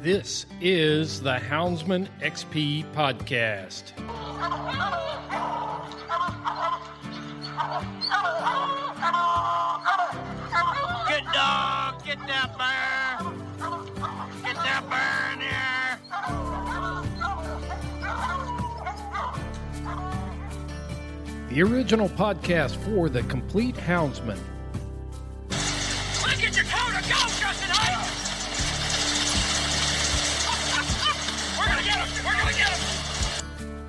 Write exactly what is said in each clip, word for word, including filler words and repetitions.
This is the Houndsman X P podcast. Good dog, get that burn. Get that burn here. The original podcast for the complete Houndsman. Look at your coat of gold, Justin Hale. We're gonna get him.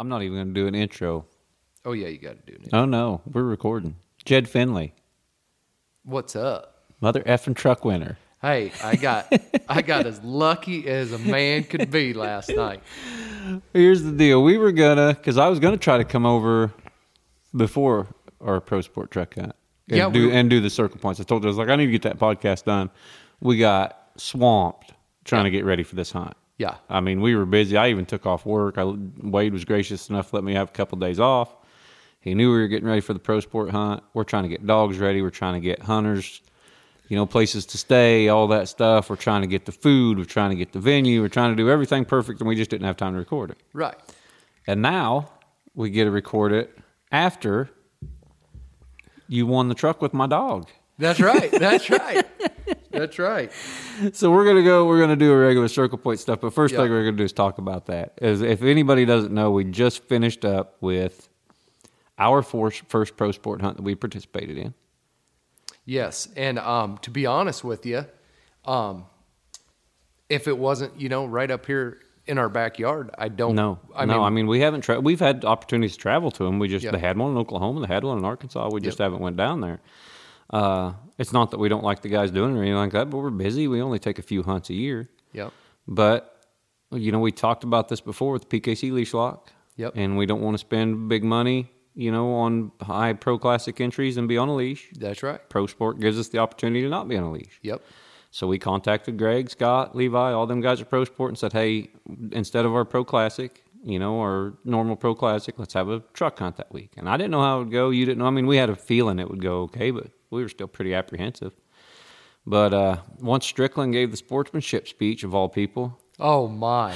I'm not even going to do an intro. Oh, yeah, you got to do an intro. Oh, no, we're recording. Jed Finley. What's up? Mother effing truck winner. Hey, I got I got as lucky as a man could be last night. Here's the deal. We were going to, because I was going to try to come over before our Pro Sport truck hunt and, yeah, do, we, and do the circle points. I told you, I was like, I need to get that podcast done. We got swamped trying yeah. to get ready for this hunt. Yeah. I mean, we were busy. I even took off work. I, Wade was gracious enough to let me have a couple of days off. He knew we were getting ready for the Pro Sport hunt. We're trying to get dogs ready. We're trying to get hunters, you know, places to stay, all that stuff. We're trying to get the food. We're trying to get the venue. We're trying to do everything perfect, and we just didn't have time to record it. Right. And now we get to record it after you won the truck with my dog. That's right. That's right. That's right. So we're going to go, we're going to do a regular circle point stuff, but first yep. thing we're going to do is talk about that. As if anybody doesn't know, we just finished up with our first pro sport hunt that we participated in. Yes, and um, to be honest with you, um, if it wasn't, you know, right up here in our backyard, I don't know. No, I, no mean, I mean, we haven't tra- we've had opportunities to travel to them. We just, yep. they had one in Oklahoma, they had one in Arkansas. We just yep. haven't went down there. Uh, it's not that we don't like the guys doing it or anything like that, but we're busy. We only take a few hunts a year. Yep. But, you know, we talked about this before with the P K C leash lock. Yep. And we don't want to spend big money, you know, on high pro classic entries and be on a leash. That's right. Pro Sport gives us the opportunity to not be on a leash. Yep. So we contacted Greg, Scott, Levi, all them guys at Pro Sport and said, hey, instead of our pro classic, you know, our normal pro classic, let's have a truck hunt that week. And I didn't know how it would go. You didn't know. I mean, we had a feeling it would go okay, but we were still pretty apprehensive. But uh, once Strickland gave the sportsmanship speech, of all people. Oh, my.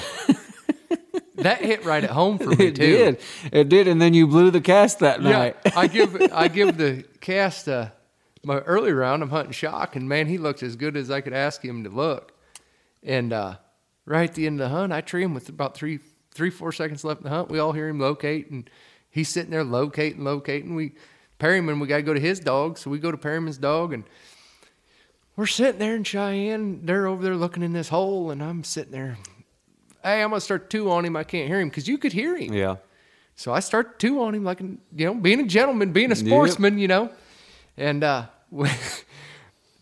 That hit right at home for me, it too. It did. It did, and then you blew the cast that yeah, night. I give I give the cast uh, my early round. I'm hunting Shock, and, man, he looked as good as I could ask him to look. And uh, right at the end of the hunt, I tree him with about three, three, four seconds left in the hunt. We all hear him locate, and he's sitting there locating, locating. We... Perryman, we got to go to his dog, so we go to Perryman's dog, and we're sitting there in Cheyenne. They're over there looking in this hole, and I'm sitting there. Hey, I'm going to start two on him. I can't hear him, because you could hear him. Yeah. So I start two on him, like, you know, being a gentleman, being a sportsman, yep. you know. And uh,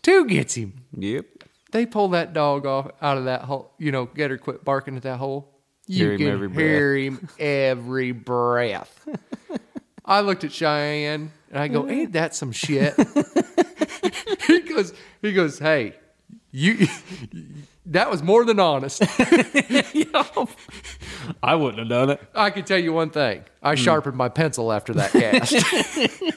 two gets him. Yep. They pull that dog off out of that hole, you know, get her quit barking at that hole. You hear can him every breath. Hear him every breath. I looked at Cheyenne. And I go, ain't that some shit? he goes, he goes, hey, you, that was more than honest. you know? I wouldn't have done it. I can tell you one thing. I sharpened mm. my pencil after that cast.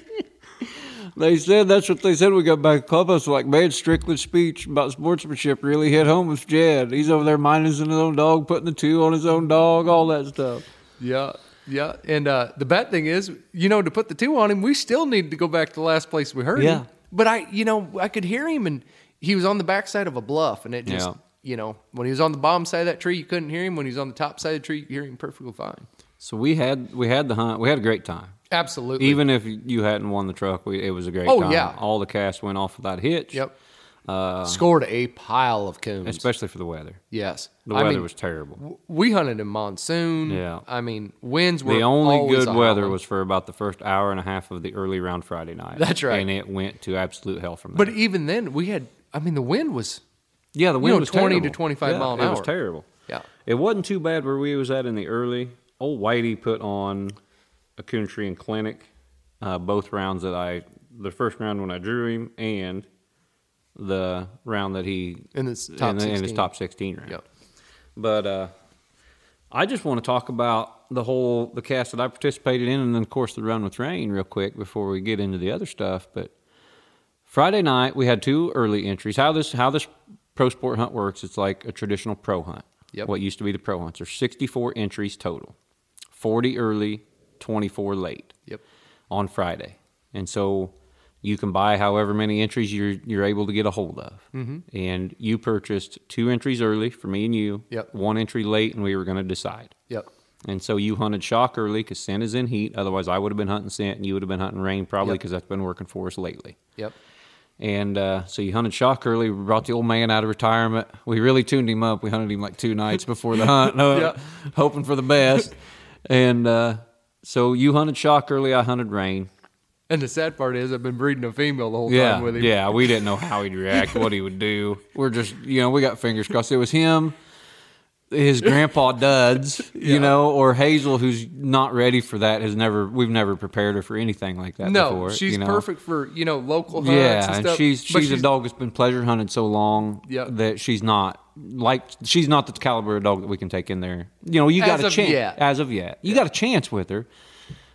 They said, that's what they said. We got back to clubhouse. Like, man, Strickland's speech about sportsmanship really hit home with Jed. He's over there minding his own dog, putting the two on his own dog, all that stuff. Yeah. Yeah, and uh, the bad thing is, you know, to put the two on him, we still needed to go back to the last place we heard yeah. him. But I, you know, I could hear him, and he was on the backside of a bluff, and it just, yeah. you know, when he was on the bottom side of that tree, you couldn't hear him. When he was on the top side of the tree, you could hear him perfectly fine. So we had we had the hunt. We had a great time. Absolutely. Even if you hadn't won the truck, we, it was a great oh, time. Oh, yeah. All the casts went off without a hitch. Yep. Uh, Scored a pile of coons. Especially for the weather. Yes. The weather I mean, was terrible. W- we hunted in monsoon. Yeah. I mean, winds were The only good weather island. was for about the first hour and a half of the early round Friday night. That's right. And it went to absolute hell from there. But even then, we had, I mean, the wind was, yeah, the wind you know, was twenty terrible. to twenty-five yeah, mile an hour. It was terrible. Yeah. It wasn't too bad where we was at in the early. Old Whitey put on a coon tree and clinic, uh, both rounds that I, the first round when I drew him and the round that he in his top in, the, in his top sixteen round. Yep. But uh, I just want to talk about the whole the cast that I participated in, and then of course the run with Rain real quick before we get into the other stuff. But Friday night we had two early entries. How this how this pro sport hunt works? It's like a traditional pro hunt. Yep. What used to be the pro hunts. There's sixty-four entries total, forty early, twenty-four late. Yep. On Friday, and so. You can buy however many entries you're you're able to get a hold of. Mm-hmm. And you purchased two entries early for me and you, yep. one entry late, and we were going to decide. Yep. And so you hunted Shock early because Scent is in heat. Otherwise, I would have been hunting Scent, and you would have been hunting Rain probably because yep. that's been working for us lately. Yep. And uh, so you hunted Shock early. We brought the old man out of retirement. We really tuned him up. We hunted him like two nights before the hunt, yep. hoping for the best. And uh, so you hunted Shock early. I hunted Rain. And the sad part is I've been breeding a female the whole yeah, time with him. Yeah, we didn't know how he'd react, what he would do. We're just, you know, we got fingers crossed. It was him, his grandpa Duds, yeah. you know, or Hazel, who's not ready for that, has never, we've never prepared her for anything like that no, before. No, she's you know? perfect for, you know, local hunts yeah, and stuff. Yeah, she's, she's, she's a dog that's been pleasure hunted so long yeah. that she's not, like, she's not the caliber of dog that we can take in there. You know, you got as a chance. Yet. As of yet. You yeah. got a chance with her.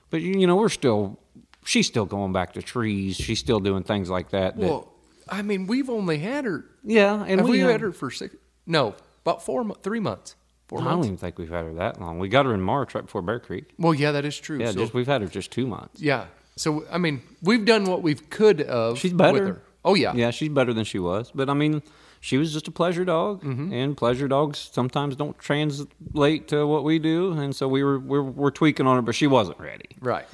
But, you know, we're still... She's still going back to trees. She's still doing things like that. that well, I mean, we've only had her. Yeah, and have we, we had, had her for six. No, about four, three months. Four I months. don't even think we've had her that long. We got her in March right before Bear Creek. Well, yeah, that is true. Yeah, so, just, we've had her just two months. Yeah, so I mean, we've done what we could of. She's better. With her. Oh yeah, yeah, she's better than she was. But I mean, she was just a pleasure dog, mm-hmm. and pleasure dogs sometimes don't translate to what we do, and so we were we're, we're tweaking on her, but she wasn't ready. Right.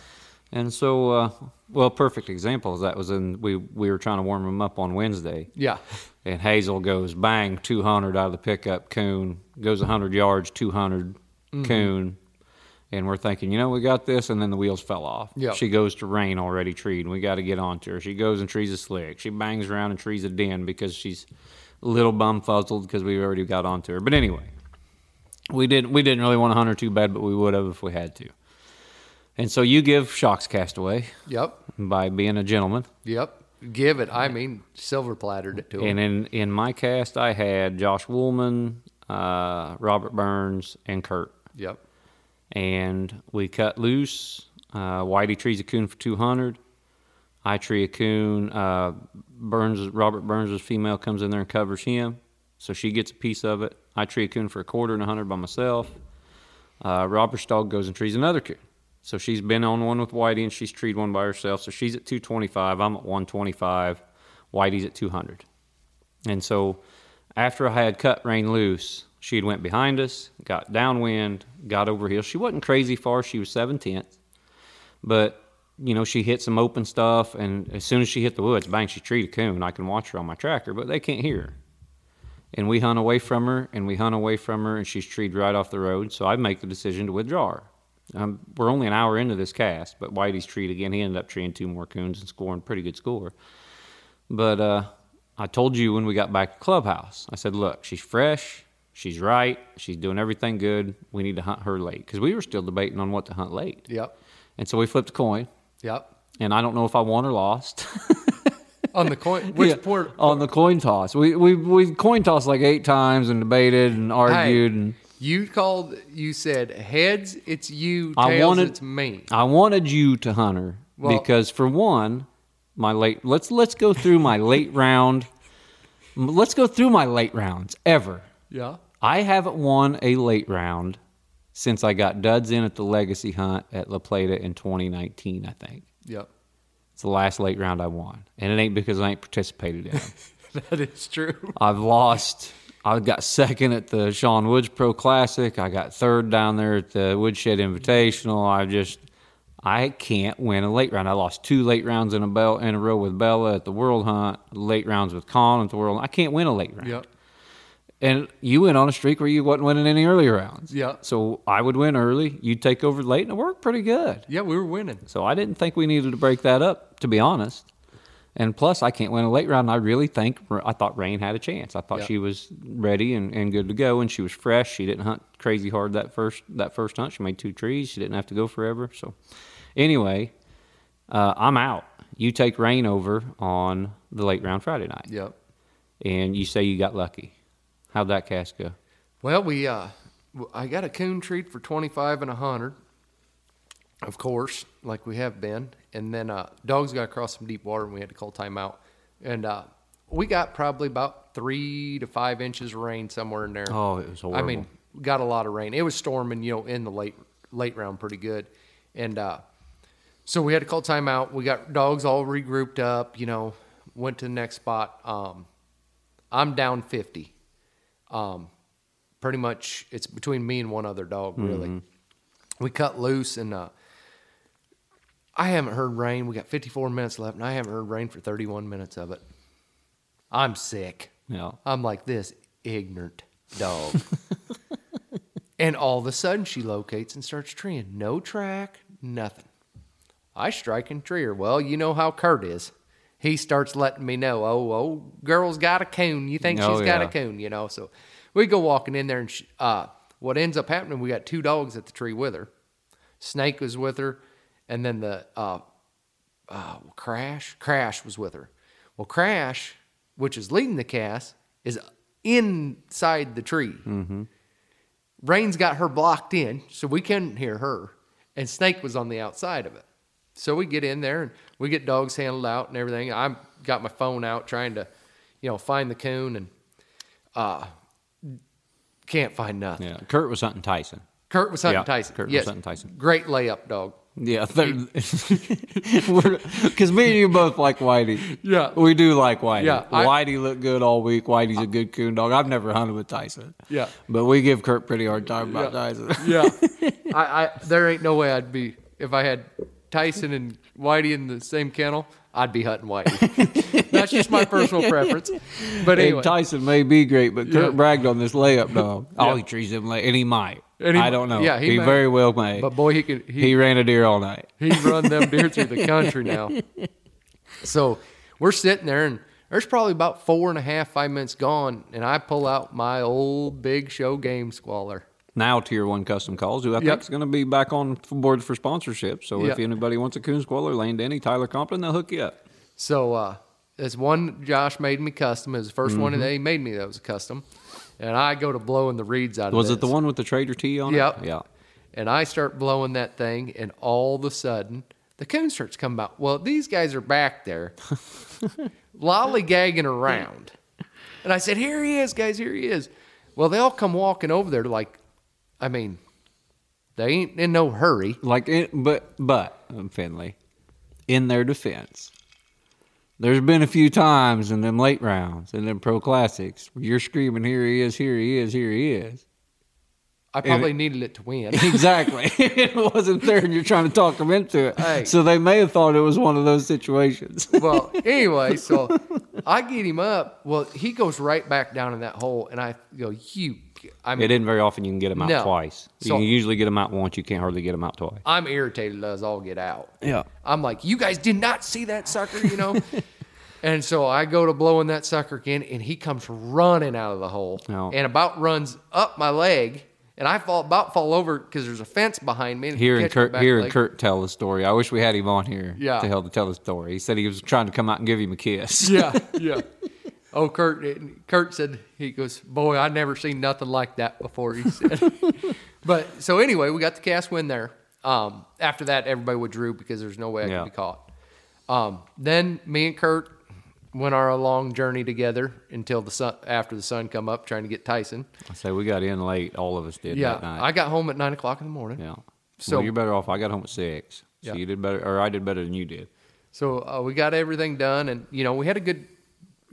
And so, uh, well, perfect example is that was in, we, we were trying to warm him up on Wednesday. Yeah. And Hazel goes, bang, two hundred out of the pickup, coon. Goes one hundred yards, two hundred, mm-hmm. coon. And we're thinking, you know, we got this, and then the wheels fell off. Yep. She goes to Rain already treed, and we got to get onto her. She goes and trees a slick. She bangs around and trees a den because she's a little bum-fuzzled because we already got onto her. But anyway, we didn't, we didn't really want to hunt her too bad, but we would have if we had to. And so you give Shock's Castaway. Yep. By being a gentleman. Yep. Give it. I mean, silver plattered it to him. And in, in my cast, I had Josh Woolman, uh, Robert Burns, and Kurt. Yep. And we cut loose. Uh, Whitey trees a coon for two hundred. I tree a coon. Uh, Burns, Robert Burns' female comes in there and covers him. So she gets a piece of it. I tree a coon for a quarter and one hundred by myself. Uh, Robert's dog goes and trees another coon. So she's been on one with Whitey, and she's treed one by herself. So she's at two twenty-five. I'm at one twenty-five. Whitey's at two hundred. And so after I had cut Rain loose, she went behind us, got downwind, got over hill. She wasn't crazy far. She was seven tenths. But, you know, she hit some open stuff, and as soon as she hit the woods, bang, she treed a coon. I can watch her on my tracker, but they can't hear her. And we hunt away from her, and we hunt away from her, and she's treed right off the road. So I make the decision to withdraw her. Um, we're only an hour into this cast, but Whitey's treed again. He ended up treeing two more coons and scoring a pretty good score. But uh, I told you when we got back to clubhouse, I said, look, she's fresh, she's right, she's doing everything good. We need to hunt her late because we were still debating on what to hunt late. Yep. And so we flipped a coin. Yep. And I don't know if I won or lost. On the coin, which yeah, port? On the coin toss. We we we coin tossed like eight times and debated and argued hey. and. You called, you said, heads, it's you, tails, I wanted, it's me. I wanted you to hunt her well, because, for one, my late, let's let's go through my late round. Let's go through my late rounds, ever. Yeah. I haven't won a late round since I got Duds in at the Legacy Hunt at La Plata in twenty nineteen, I think. Yep. It's the last late round I won, and it ain't because I ain't participated in it. That is true. I've lost... I got second at the Sean Woods Pro Classic. I got third down there at the Woodshed Invitational. I just, I can't win a late round. I lost two late rounds in a bell in a row with Bella at the World Hunt, late rounds with Con at the World Hunt. I can't win a late round. Yep. And you went on a streak where you wasn't winning any early rounds. Yeah. So I would win early. You'd take over late, and it worked pretty good. Yeah, we were winning. So I didn't think we needed to break that up, to be honest. And plus, I can't win a late round. And I really think, I thought Rain had a chance. I thought yeah. she was ready and, and good to go, and she was fresh. She didn't hunt crazy hard that first that first hunt. She made two trees. She didn't have to go forever. So anyway, uh, I'm out. You take Rain over on the late round Friday night. Yep. And you say you got lucky. How'd that cast go? Well, we uh, I got a coon treat for twenty-five and one hundred, of course, like we have been. And then uh, dogs got across some deep water, and we had to call timeout. And uh, we got probably about three to five inches of rain somewhere in there. Oh, it was horrible. I mean, got a lot of rain. It was storming, you know, in the late late round pretty good. And uh, so we had to call timeout. We got dogs all regrouped up, you know, went to the next spot. Um, I'm down fifty. Um, pretty much it's between me and one other dog, really. Mm-hmm. We cut loose, and uh, – I haven't heard Rain. We got fifty-four minutes left, and I haven't heard Rain for thirty-one minutes of it. I'm sick. Yeah. I'm like this ignorant dog. And all of a sudden, she locates and starts treeing. No track, nothing. I strike and trigger. Well, you know how Kurt is. He starts letting me know, oh, oh, girl's got a coon. You think oh, she's yeah. got a coon, you know? So we go walking in there, and she, uh, what ends up happening, we got two dogs at the tree with her. Snake was with her, and then the uh, uh, Crash, Crash was with her. Well, Crash, which is leading the cast, is inside the tree. Mm-hmm. Rain's got her blocked in, so we couldn't hear her, and Snake was on the outside of it. So we get in there, and we get dogs handled out and everything. I've got my phone out trying to, you know, find the coon, and uh, can't find nothing. Yeah, Kurt was hunting Tyson. Kurt was hunting yeah, Tyson. Kurt yes. was hunting Tyson. Great layup dog. Yeah. Because me and you both like Whitey. Yeah. We do like Whitey. Yeah, I, Whitey looked good all week. Whitey's I, a good coon dog. I've never hunted with Tyson. Yeah. But we give Kurt pretty hard time about yeah. Tyson. Yeah. I, I There ain't no way I'd be, if I had Tyson and Whitey in the same kennel, I'd be hunting Whitey. That's just my personal preference. But anyway. And Tyson may be great, but Kurt yeah. bragged on this layup dog. Yeah. Oh, he treats him like, and he might. And he, I don't know. Yeah, he, he may, very well may. But boy, he could. He, he ran a deer all night. He run them deer through the country now. So we're sitting there, and there's probably about four and a half, five minutes gone, and I pull out my old big show game squaller. Now Tier one Custom Calls, who I yep. think is going to be back on board for sponsorship. So yep. if anybody wants a coon squaller, Lane Denny, Tyler Compton, they'll hook you up. So uh, this one Josh made me custom. It was the first mm-hmm. one that he made me that was a custom. And I go to blowing the reeds out of it. Was this. It the one with the Trader T on yep. it? Yeah. And I start blowing that thing, and all of a sudden, the coon starts coming out. Well, these guys are back there lollygagging around. And I said, here he is, guys, here he is. Well, they all come walking over there like, I mean, they ain't in no hurry. Like, it, but, but, Finley, in their defense, there's been a few times in them late rounds and them pro classics where you're screaming, here he is, here he is, here he is. I probably it, needed it to win. Exactly. It wasn't there, and you're trying to talk them into it. Hey. So they may have thought it was one of those situations. Well, anyway, so I get him up. Well, he goes right back down in that hole, and I go, you. I mean, it isn't very often you can get them out no. twice. You so, can usually get them out once. You can't hardly get them out twice. I'm irritated as all get out. Yeah. I'm like, you guys did not see that sucker, you know? And so I go to blowing that sucker again, and he comes running out of the hole no. and about runs up my leg. And I fall, about fall over because there's a fence behind me. And here and Kurt, here and Kurt tell the story. I wish we had him on here yeah. to, to tell the story. He said he was trying to come out and give him a kiss. Yeah, yeah. Oh, Kurt Kurt said, he goes, boy, I never seen nothing like that before, he said. But, so anyway, we got the cast win there. Um, after that, everybody withdrew because there's no way I yeah. could be caught. Um, then me and Kurt went our long journey together until the sun, after the sun come up, trying to get Tyson. I say we got in late, all of us did yeah, that night. I got home at nine o'clock in the morning. Yeah. So well, you're better off. I got home at six. So yeah. you did better, or I did better than you did. So uh, we got everything done, and, you know, we had a good...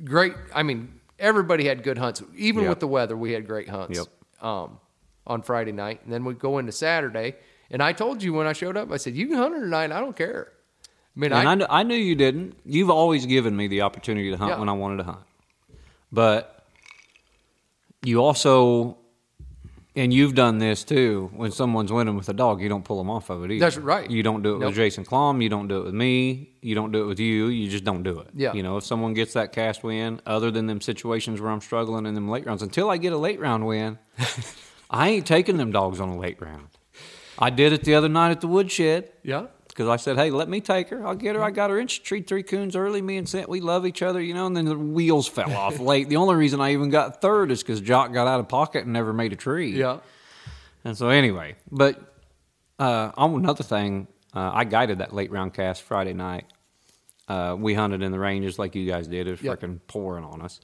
Great, I mean, everybody had good hunts. Even yep. with the weather, we had great hunts yep. um, on Friday night. And then we go into Saturday, and I told you when I showed up, I said, you can hunt her tonight, I don't care. I mean, I, I, kn- I knew you didn't. You've always given me the opportunity to hunt yeah. when I wanted to hunt. But you also, and you've done this too, when someone's winning with a dog, you don't pull them off of it either. That's right. You don't do it nope. with Jason Klom, you don't do it with me. You don't do it with you. You just don't do it. Yeah. You know, if someone gets that cast win, other than them situations where I'm struggling in them late rounds, until I get a late round win, I ain't taking them dogs on a late round. I did it the other night at the woodshed. Yeah. Because I said, hey, let me take her. I'll get her. I got her in. She treated three coons early. Me and Scent, we love each other, you know, and then the wheels fell off late. The only reason I even got third is because Jock got out of pocket and never made a tree. Yeah. And so anyway, but uh, on another thing, Uh, I guided that late round cast Friday night. Uh, we hunted in the ranges like you guys did. It was yep. freaking pouring on us.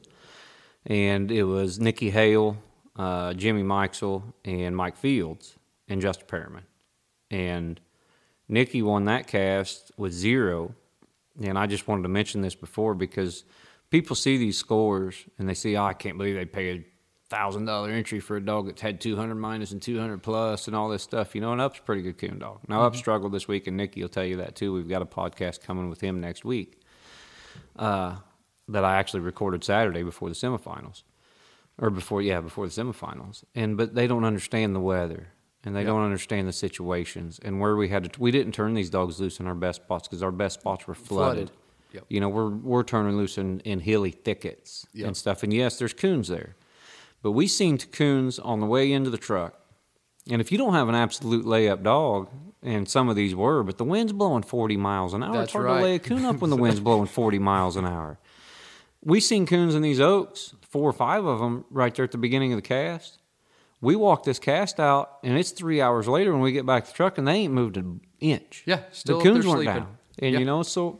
And it was Nikki Hale, uh, Jimmy Mikesell, and Mike Fields, and Justin Perriman. And Nikki won that cast with zero. And I just wanted to mention this before because people see these scores and they see, oh, I can't believe they paid a one thousand dollars entry for a dog that's had two hundred minus and two hundred plus and all this stuff, you know, and Up's a pretty good coon dog. Now, mm-hmm. Up struggled this week, and Nikki will tell you that too. We've got a podcast coming with him next week uh, that I actually recorded Saturday before the semifinals, or before, yeah, before the semifinals. And but they don't understand the weather. and they yep. don't understand the situations and where we had to. We didn't turn these dogs loose in our best spots because our best spots were flooded. flooded. Yep. You know, we're we're turning loose in, in hilly thickets yep. and stuff. And yes, there's coons there, but we seen coons on the way into the truck. And if you don't have an absolute layup dog, and some of these were, but the wind's blowing forty miles an hour. That's it's hard right. to lay a coon up when the wind's blowing forty miles an hour. We seen coons in these oaks, four or five of them right there at the beginning of the cast. We walk this cast out, and it's three hours later when we get back to the truck, and they ain't moved an inch. Yeah, still the coons weren't sleeping. Down. And, yep. you know, so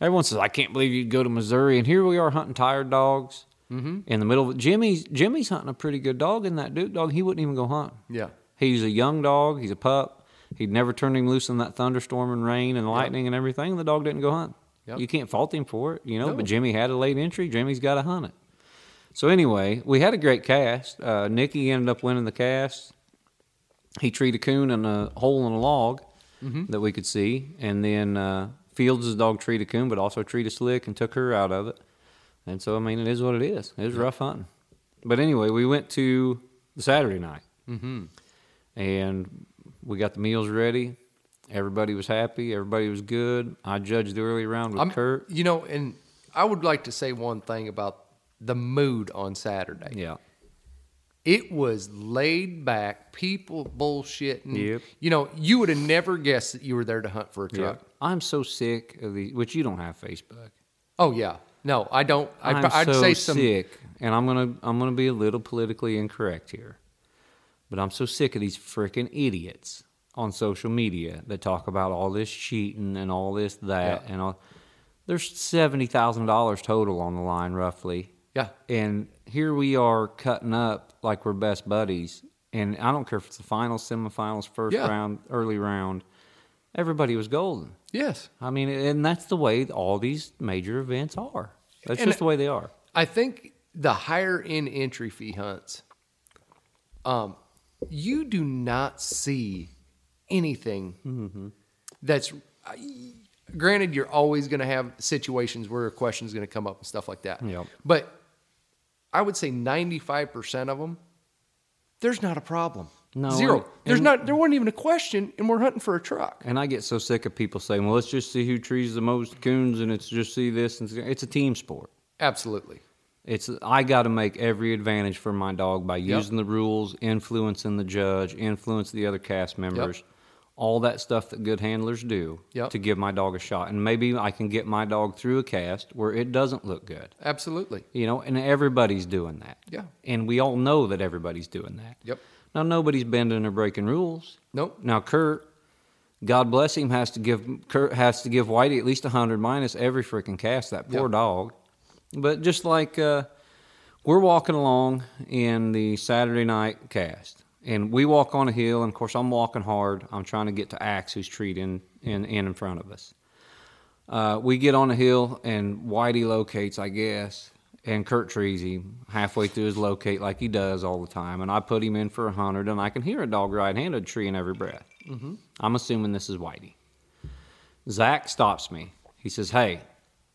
everyone says, I can't believe you'd go to Missouri. And here we are hunting tired dogs mm-hmm. in the middle of it. Jimmy's, Jimmy's hunting a pretty good dog, and that Duke dog, he wouldn't even go hunt. Yeah. He's a young dog. He's a pup. He'd never turned him loose in that thunderstorm and rain and lightning yep. and everything. The dog didn't go hunt. Yep. You can't fault him for it, you know, no. but Jimmy had a late entry. Jimmy's got to hunt it. So anyway, we had a great cast. Uh, Nikki ended up winning the cast. He treed a coon in a hole in a log mm-hmm. that we could see. And then uh, Fields' dog treed a coon, but also treed a slick and took her out of it. And so, I mean, it is what it is. It was rough hunting. But anyway, we went to the Saturday night. Mm-hmm. And we got the meals ready. Everybody was happy. Everybody was good. I judged the early round with I'm, Kurt. You know, and I would like to say one thing about the mood on Saturday. Yeah. It was laid back, people bullshitting. Yep. You know, you would have never guessed that you were there to hunt for a truck. Yep. I'm so sick of these, which you don't have Facebook. Oh, yeah. No, I don't. I, I'm I'd so say some, sick, and I'm going to I'm gonna be a little politically incorrect here, but I'm so sick of these freaking idiots on social media that talk about all this cheating and all this, that, yeah. and all. There's seventy thousand dollars total on the line, roughly. Yeah. And here we are cutting up like we're best buddies. And I don't care if it's the finals, semifinals, first yeah. round, early round. Everybody was golden. Yes. I mean, and that's the way all these major events are. That's and just the way they are. I think the higher-end entry fee hunts, um, you do not see anything mm-hmm. that's... Uh, Granted, you're always going to have situations where a question is going to come up and stuff like that. Yep. But I would say ninety-five percent of them, there's not a problem. No, Zero. And, there's not. There wasn't even a question, and we're hunting for a truck. And I get so sick of people saying, well, let's just see who trees the most coons, and it's just see this. and It's a team sport. Absolutely. It's I got to make every advantage for my dog by using yep. the rules, influencing the judge, influence the other cast members. Yep. All that stuff that good handlers do yep. to give my dog a shot. And maybe I can get my dog through a cast where it doesn't look good. Absolutely. You know, and everybody's doing that. Yeah. And we all know that everybody's doing that. Yep. Now, nobody's bending or breaking rules. Nope. Now, Kurt, God bless him, has to give Kurt has to give Whitey at least one hundred minus every freaking cast, that poor yep. dog. But just like uh, we're walking along in the Saturday night cast. And we walk on a hill, and, of course, I'm walking hard. I'm trying to get to Axe, who's treating in, in in front of us. Uh, we get on a hill, and Whitey locates, I guess, and Kurt trees him halfway through his locate like he does all the time. And I put him in for one hundred, and I can hear a dog right-handed treeing every breath. Mm-hmm. I'm assuming this is Whitey. Zach stops me. He says, hey,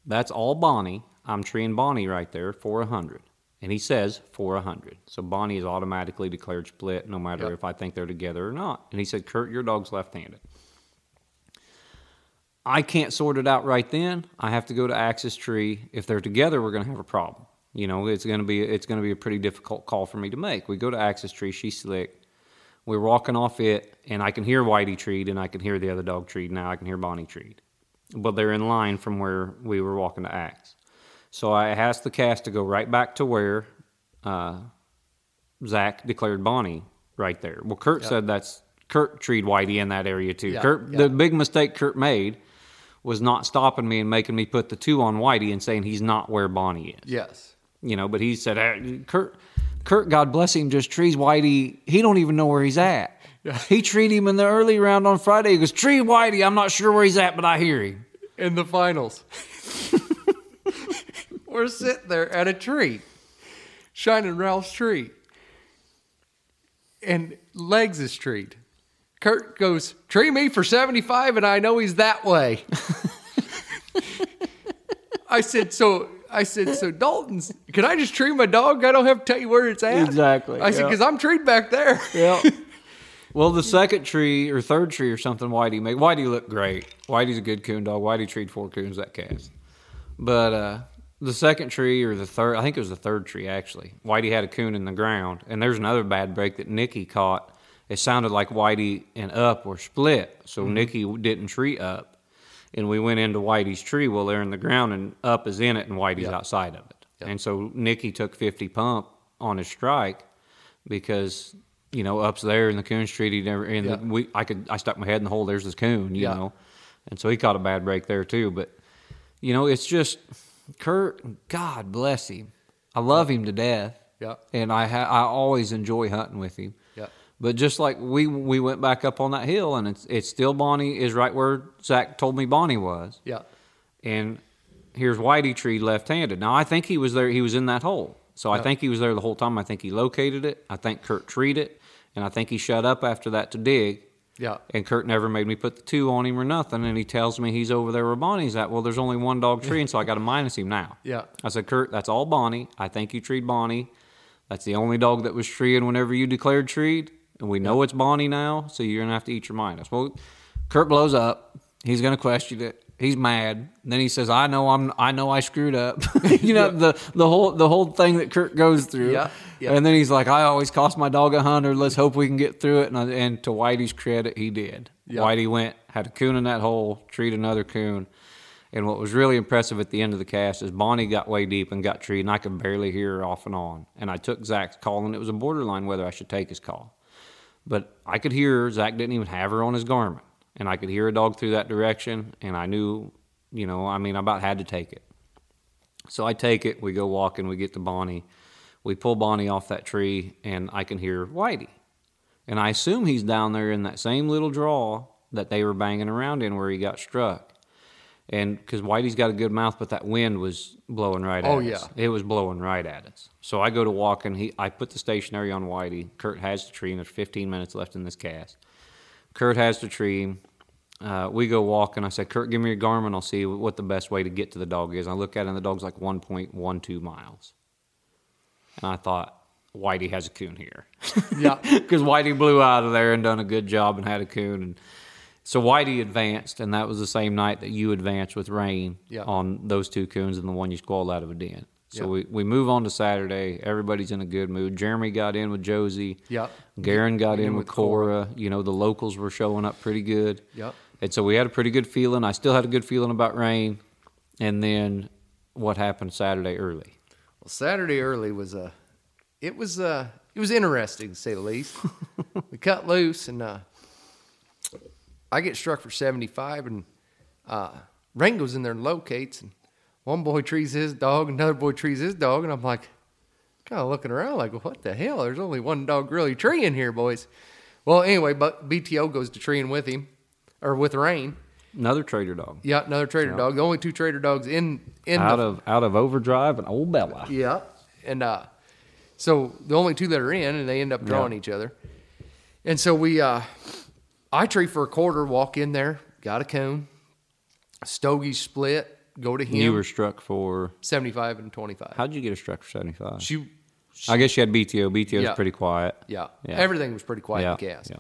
that's all Bonnie. I'm treeing Bonnie right there for one hundred. And he says, for one hundred. So Bonnie is automatically declared split, no matter yep. if I think they're together or not. And he said, Kurt, your dog's left-handed. I can't sort it out right then. I have to go to Axis Tree. If they're together, we're going to have a problem. You know, it's going to be it's going to be a pretty difficult call for me to make. We go to Axis Tree. She's slick. We're walking off it, and I can hear Whitey treed, and I can hear the other dog treed. Now I can hear Bonnie treed. But they're in line from where we were walking to Axe. So I asked the cast to go right back to where uh, Zach declared Bonnie right there. Well, Kurt yep. said that's Kurt treed Whitey in that area too. Yep. Kurt, yep. The big mistake Kurt made was not stopping me and making me put the two on Whitey and saying he's not where Bonnie is. Yes. You know, but he said, hey, Kurt, Kurt, God bless him, just trees Whitey. He don't even know where he's at. Yeah. He treed him in the early round on Friday. He goes, tree Whitey. I'm not sure where he's at, but I hear him. In the finals. We're sitting there at a tree, shining Ralph's tree, and Legs is treed. Kurt goes, tree me for seventy-five, and I know he's that way. I said, so I said, so Dalton's, can I just tree my dog? I don't have to tell you where it's at. Exactly. I yeah. said, because I'm treed back there. Yeah. Well, the second tree or third tree or something, Whitey made. Whitey looked great. Whitey's a good coon dog. Whitey treed four coons that cast. But uh, the second tree or the third, I think it was the third tree actually. Whitey had a coon in the ground, and there's another bad break that Nikki caught. It sounded like Whitey and Up were split, so mm-hmm. Nikki didn't tree Up, and we went into Whitey's tree. Well, they're in the ground, and Up is in it, and Whitey's yep. outside of it. Yep. And so Nikki took fifty pump on his strike because you know Up's there in the coon's tree. He never and yep. the, we I could I stuck my head in the hole. There's this coon, you yep. know, and so he caught a bad break there too. But you know, it's just Kurt. God bless him. I love him to death. Yeah, and I ha- I always enjoy hunting with him. Yeah. But just like we we went back up on that hill, and it's it's still Bonnie is right where Zach told me Bonnie was. Yeah. And here's Whitey tree left-handed. Now, I think he was there. He was in that hole. So yeah. I think he was there the whole time. I think he located it. I think Kurt treed it. And I think he shut up after that to dig. Yeah. And Kurt never made me put the two on him or nothing. And he tells me he's over there where Bonnie's at. Well, there's only one dog tree, and so I got to minus him now. Yeah. I said, Kurt, that's all Bonnie. I think you treed Bonnie. That's the only dog that was treed whenever you declared treed. And we know it's Bonnie now, so you're going to have to eat your minus. Well, Kurt blows up. He's going to question it. He's mad. And then he says, I know I'm, I know I screwed up. you know, yeah. the, the whole the whole thing that Kurt goes through. Yeah. Yeah. And then he's like, I always cost my dog a hundred. Let's hope we can get through it. And, I, and to Whitey's credit, he did. Yeah. Whitey went, had a coon in that hole, treed another coon. And what was really impressive at the end of the cast is Bonnie got way deep and got treed, and I could barely hear her off and on. And I took Zach's call, and it was a borderline whether I should take his call. But I could hear her. Zach didn't even have her on his garment. And I could hear a dog through that direction, and I knew, you know, I mean, I about had to take it. So I take it. We go walking. We get to Bonnie. We pull Bonnie off that tree, and I can hear Whitey. And I assume he's down there in that same little draw that they were banging around in where he got struck. And because Whitey's got a good mouth, but that wind was blowing right at oh, us. Oh, yeah. It was blowing right at us. So I go to walk, and he, I put the stationary on Whitey. Kurt has to tree, and there's fifteen minutes left in this cast. Kurt has to tree. Uh, we go walk, and I say, Kurt, give me your garment. I'll see what the best way to get to the dog is. And I look at it, and the dog's like one point one two miles. And I thought, Whitey has a coon here. Yeah. Because Whitey blew out of there and done a good job and had a coon. And so Whitey advanced, and that was the same night that you advanced with Rain yeah. on those two coons and the one you squalled out of a den. So yeah. we, we move on to Saturday. Everybody's in a good mood. Jeremy got in with Josie. Yeah. Garen got in, in with, with Cora. Cora. You know, the locals were showing up pretty good. Yeah. And so we had a pretty good feeling. I still had a good feeling about Rain. And then what happened Saturday early? Well, Saturday early was a it was a it was interesting to say the least. We cut loose and uh I get struck for seventy-five, and uh, Rain goes in there and locates, and one boy trees his dog, another boy trees his dog, and I'm like, kind of looking around like, what the hell? There's only one dog really treeing here, boys. Well, anyway, but B T O goes to treeing with him, or with Rain. Another trader dog. Yeah, another trader yeah. dog. The only two trader dogs in in out the, of out of overdrive and old Bella. Yeah, and uh, so the only two that are in, and they end up drawing yeah. each other, and so we. Uh, I tree for a quarter, walk in there, got a cone, stogie split, go to him. You were struck for? seventy-five and twenty-five. How'd you get her struck for seventy-five? She, she I guess she had B T O. B T O yeah. was pretty quiet. Yeah. yeah. Everything was pretty quiet yeah. in cast. Yeah.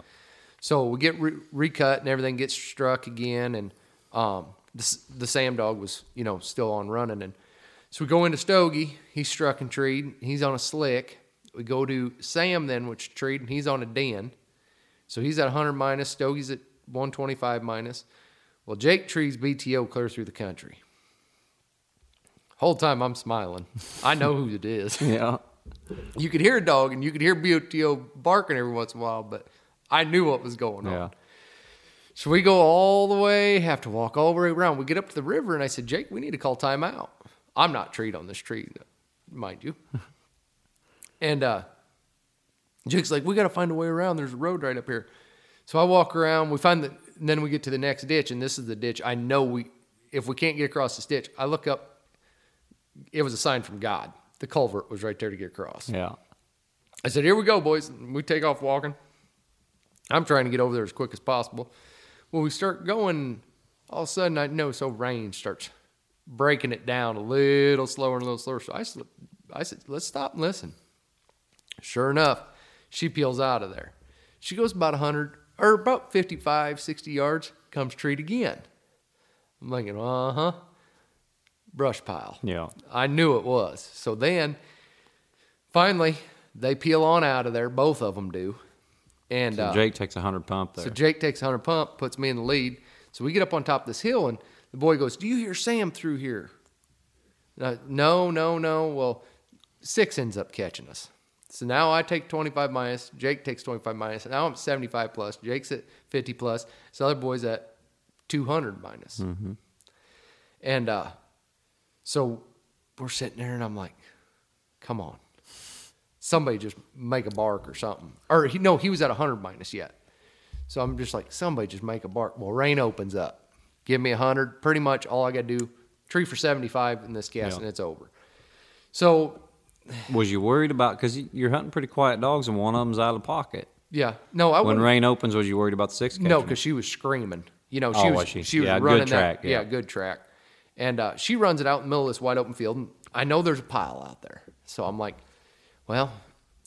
So we get re- recut and everything gets struck again. And um, the, the Sam dog was, you know, still on running. And so we go into stogie. He's struck and treed. He's on a slick. We go to Sam then, which treed, and he's on a den. So he's at one hundred minus, Stogie's at one twenty-five minus. Well, Jake trees B T O clear through the country. Whole time I'm smiling. I know who it is. Yeah. You could hear a dog and you could hear B T O barking every once in a while, but I knew what was going on. Yeah. So we go all the way, have to walk all the way around. We get up to the river and I said, Jake, we need to call timeout. I'm not treed on this tree, mind you. And, uh, Jake's like, we got to find a way around. There's a road right up here. So I walk around. We find the, and then we get to the next ditch, and this is the ditch. I know we, if we can't get across this ditch, I look up. It was a sign from God. The culvert was right there to get across. Yeah. I said, here we go, boys. And we take off walking. I'm trying to get over there as quick as possible. When we start going, all of a sudden I know so Rain starts breaking it down a little slower and a little slower. So I, I said, let's stop and listen. Sure enough. She peels out of there. She goes about one hundred, or about fifty-five, sixty yards, comes treat again. I'm thinking, uh-huh, brush pile. Yeah. I knew it was. So then, finally, they peel on out of there. Both of them do. And so Jake uh, takes a one hundred pump there. So Jake takes a one hundred pump, puts me in the lead. So we get up on top of this hill, and the boy goes, do you hear Sam through here? I, no, no, no. Well, six ends up catching us. So now I take twenty-five minus. Jake takes twenty-five minus. Now I'm seventy-five plus. Jake's at fifty plus. This other boy's at two hundred minus. Mm-hmm. And uh, so we're sitting there, and I'm like, come on. Somebody just make a bark or something. Or, he, no, he was at one hundred minus yet. So I'm just like, somebody just make a bark. Well, Rain opens up. Give me one hundred. Pretty much all I got to do, tree for seventy-five in this cast, yeah. And it's over. So... was you worried about, because you're hunting pretty quiet dogs and one of them's out of the pocket? Yeah. No, I wouldn't. When Rain opens, was you worried about the six catching? No, because she was screaming. You know, she oh, was, was she, she was yeah, running good track, that. Yeah. yeah, good track. And uh, she runs it out in the middle of this wide open field. And I know there's a pile out there. So I'm like, well,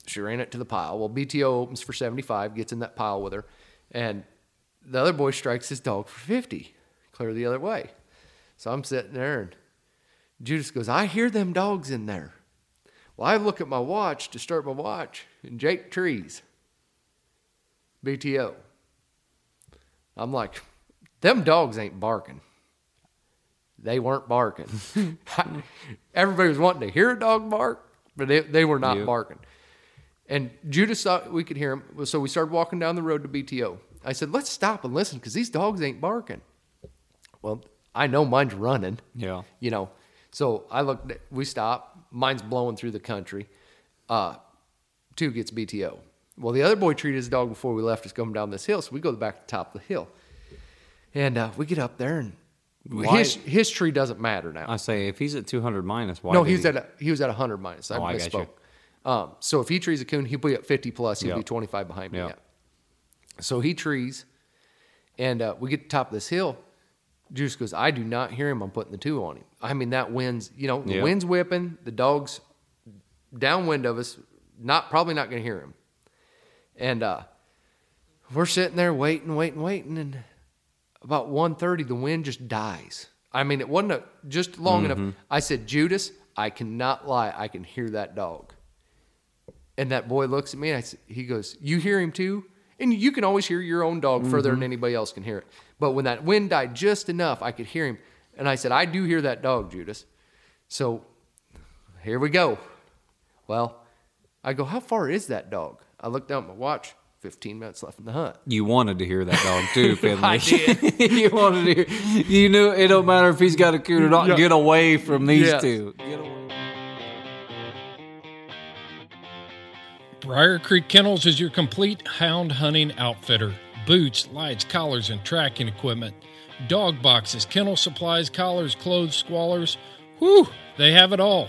she ran it to the pile. Well, B T O opens for seventy-five, gets in that pile with her. And the other boy strikes his dog for fifty, clear the other way. So I'm sitting there and Judas goes, I hear them dogs in there. Well, I look at my watch to start my watch, and Jake trees. B T O. I'm like, them dogs ain't barking. They weren't barking. Everybody was wanting to hear a dog bark, but they, they were not yep. barking. And Judas thought we could hear him, so we started walking down the road to B T O. I said, let's stop and listen, because these dogs ain't barking. Well, I know mine's running. Yeah. You know, so I looked, at, we stopped. Mine's blowing through the country. Uh, two gets B T O. Well, the other boy treated his dog before we left us coming down this hill, so we go back to the top of the hill. And uh, we get up there, and why? his his tree doesn't matter now. I say, if he's at two hundred minus, why? No, he's he... at a, he was at one hundred minus. I oh, misspoke. I um, so if he trees a coon, he'll be at fifty plus. He'll yep. be twenty-five behind me. Yep. Now. So he trees, and uh, we get to the top of this hill. Juice goes, I do not hear him. I'm putting the two on him. I mean, that wind's, you know, the yeah. wind's whipping. The dog's downwind of us, not probably not going to hear him. And uh, we're sitting there waiting, waiting, waiting. And about one thirty, the wind just dies. I mean, it wasn't a, just long mm-hmm. enough. I said, Judas, I cannot lie. I can hear that dog. And that boy looks at me, and I said, he goes, you hear him too? And you can always hear your own dog mm-hmm. further than anybody else can hear it. But when that wind died just enough, I could hear him. And I said, I do hear that dog, Judas. So here we go. Well, I go, how far is that dog? I looked down at my watch, fifteen minutes left in the hunt. You wanted to hear that dog too, Finley. I did. You wanted to hear. You knew it don't matter if he's got a coon or not. Yeah. Get away from these yes. two. Get away. Briar Creek Kennels is your complete hound hunting outfitter. Boots, lights, collars, and tracking equipment. Dog boxes, kennel supplies, collars, clothes, squallers. Whew, they have it all.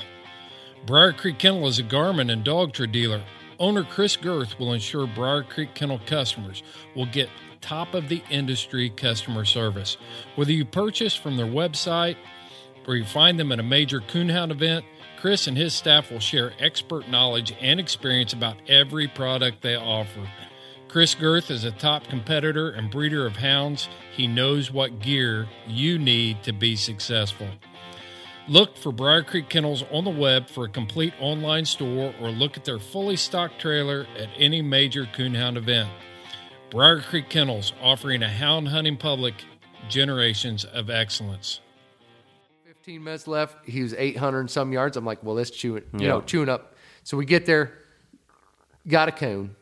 Briar Creek Kennel is a Garmin and Dogtra dealer. Owner Chris Girth will ensure Briar Creek Kennel customers will get top-of-the-industry customer service. Whether you purchase from their website or you find them at a major coonhound event, Chris and his staff will share expert knowledge and experience about every product they offer. Chris Girth is a top competitor and breeder of hounds. He knows what gear you need to be successful. Look for Briar Creek Kennels on the web for a complete online store or look at their fully stocked trailer at any major coonhound event. Briar Creek Kennels, offering a hound hunting public generations of excellence. fifteen minutes left. He was eight hundred and some yards. I'm like, well, let's chew it, you yep. know, chewing up. So we get there, got a coon.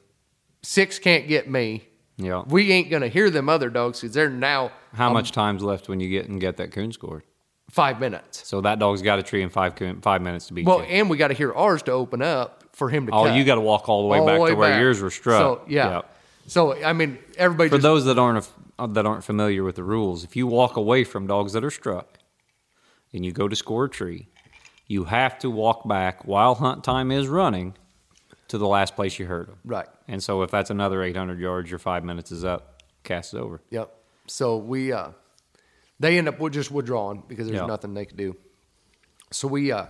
Six can't get me. Yeah. We ain't going to hear them other dogs because they're now. How um, much time's left when you get and get that coon scored? Five minutes. So that dog's got a tree in five coon, five minutes to beat well, you. Well, and we got to hear ours to open up for him to oh, cut. Oh, you got to walk all the way all back the way to where back. Yours were struck. So, yeah. Yep. So, I mean, everybody. For just, those that aren't, that aren't familiar with the rules, if you walk away from dogs that are struck, and you go to score a tree, you have to walk back while hunt time is running to the last place you heard them. Right. And so if that's another eight hundred yards, your five minutes is up, cast is over. Yep. So we, uh, they end up just withdrawing because there's yep. nothing they could do. So we uh,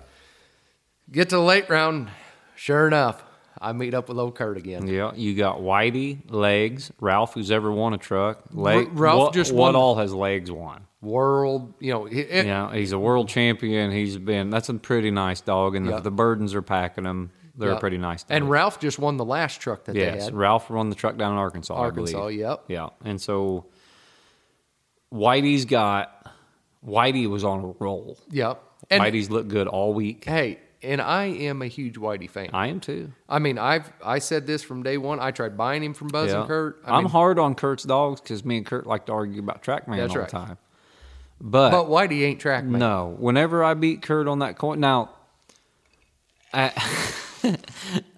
get to the late round. Sure enough, I meet up with old Kurt again. Yeah, you got Whitey, Legs, Ralph, who's ever won a truck. Leg, Ralph what, just what won. all has Legs won? World, you know. It, it, yeah, he's a world champion. He's been, that's a pretty nice dog, and yeah. the, the Burdens are packing him. They're yep. a pretty nice dog. And Ralph just won the last truck that yes, they had. Yes, Ralph won the truck down in Arkansas, Arkansas, I believe. yep. Yeah, and so Whitey's got, Whitey was on a roll. Yep. And Whitey's looked good all week. Hey, and I am a huge Whitey fan. I am too. I mean, I've I said this from day one. I tried buying him from Buzz yeah. and Kurt. I I'm mean, hard on Kurt's dogs because me and Kurt like to argue about Trackman all the right. time. But, but Whitey ain't Trackman. No. Whenever I beat Kurt on that coin, now, I...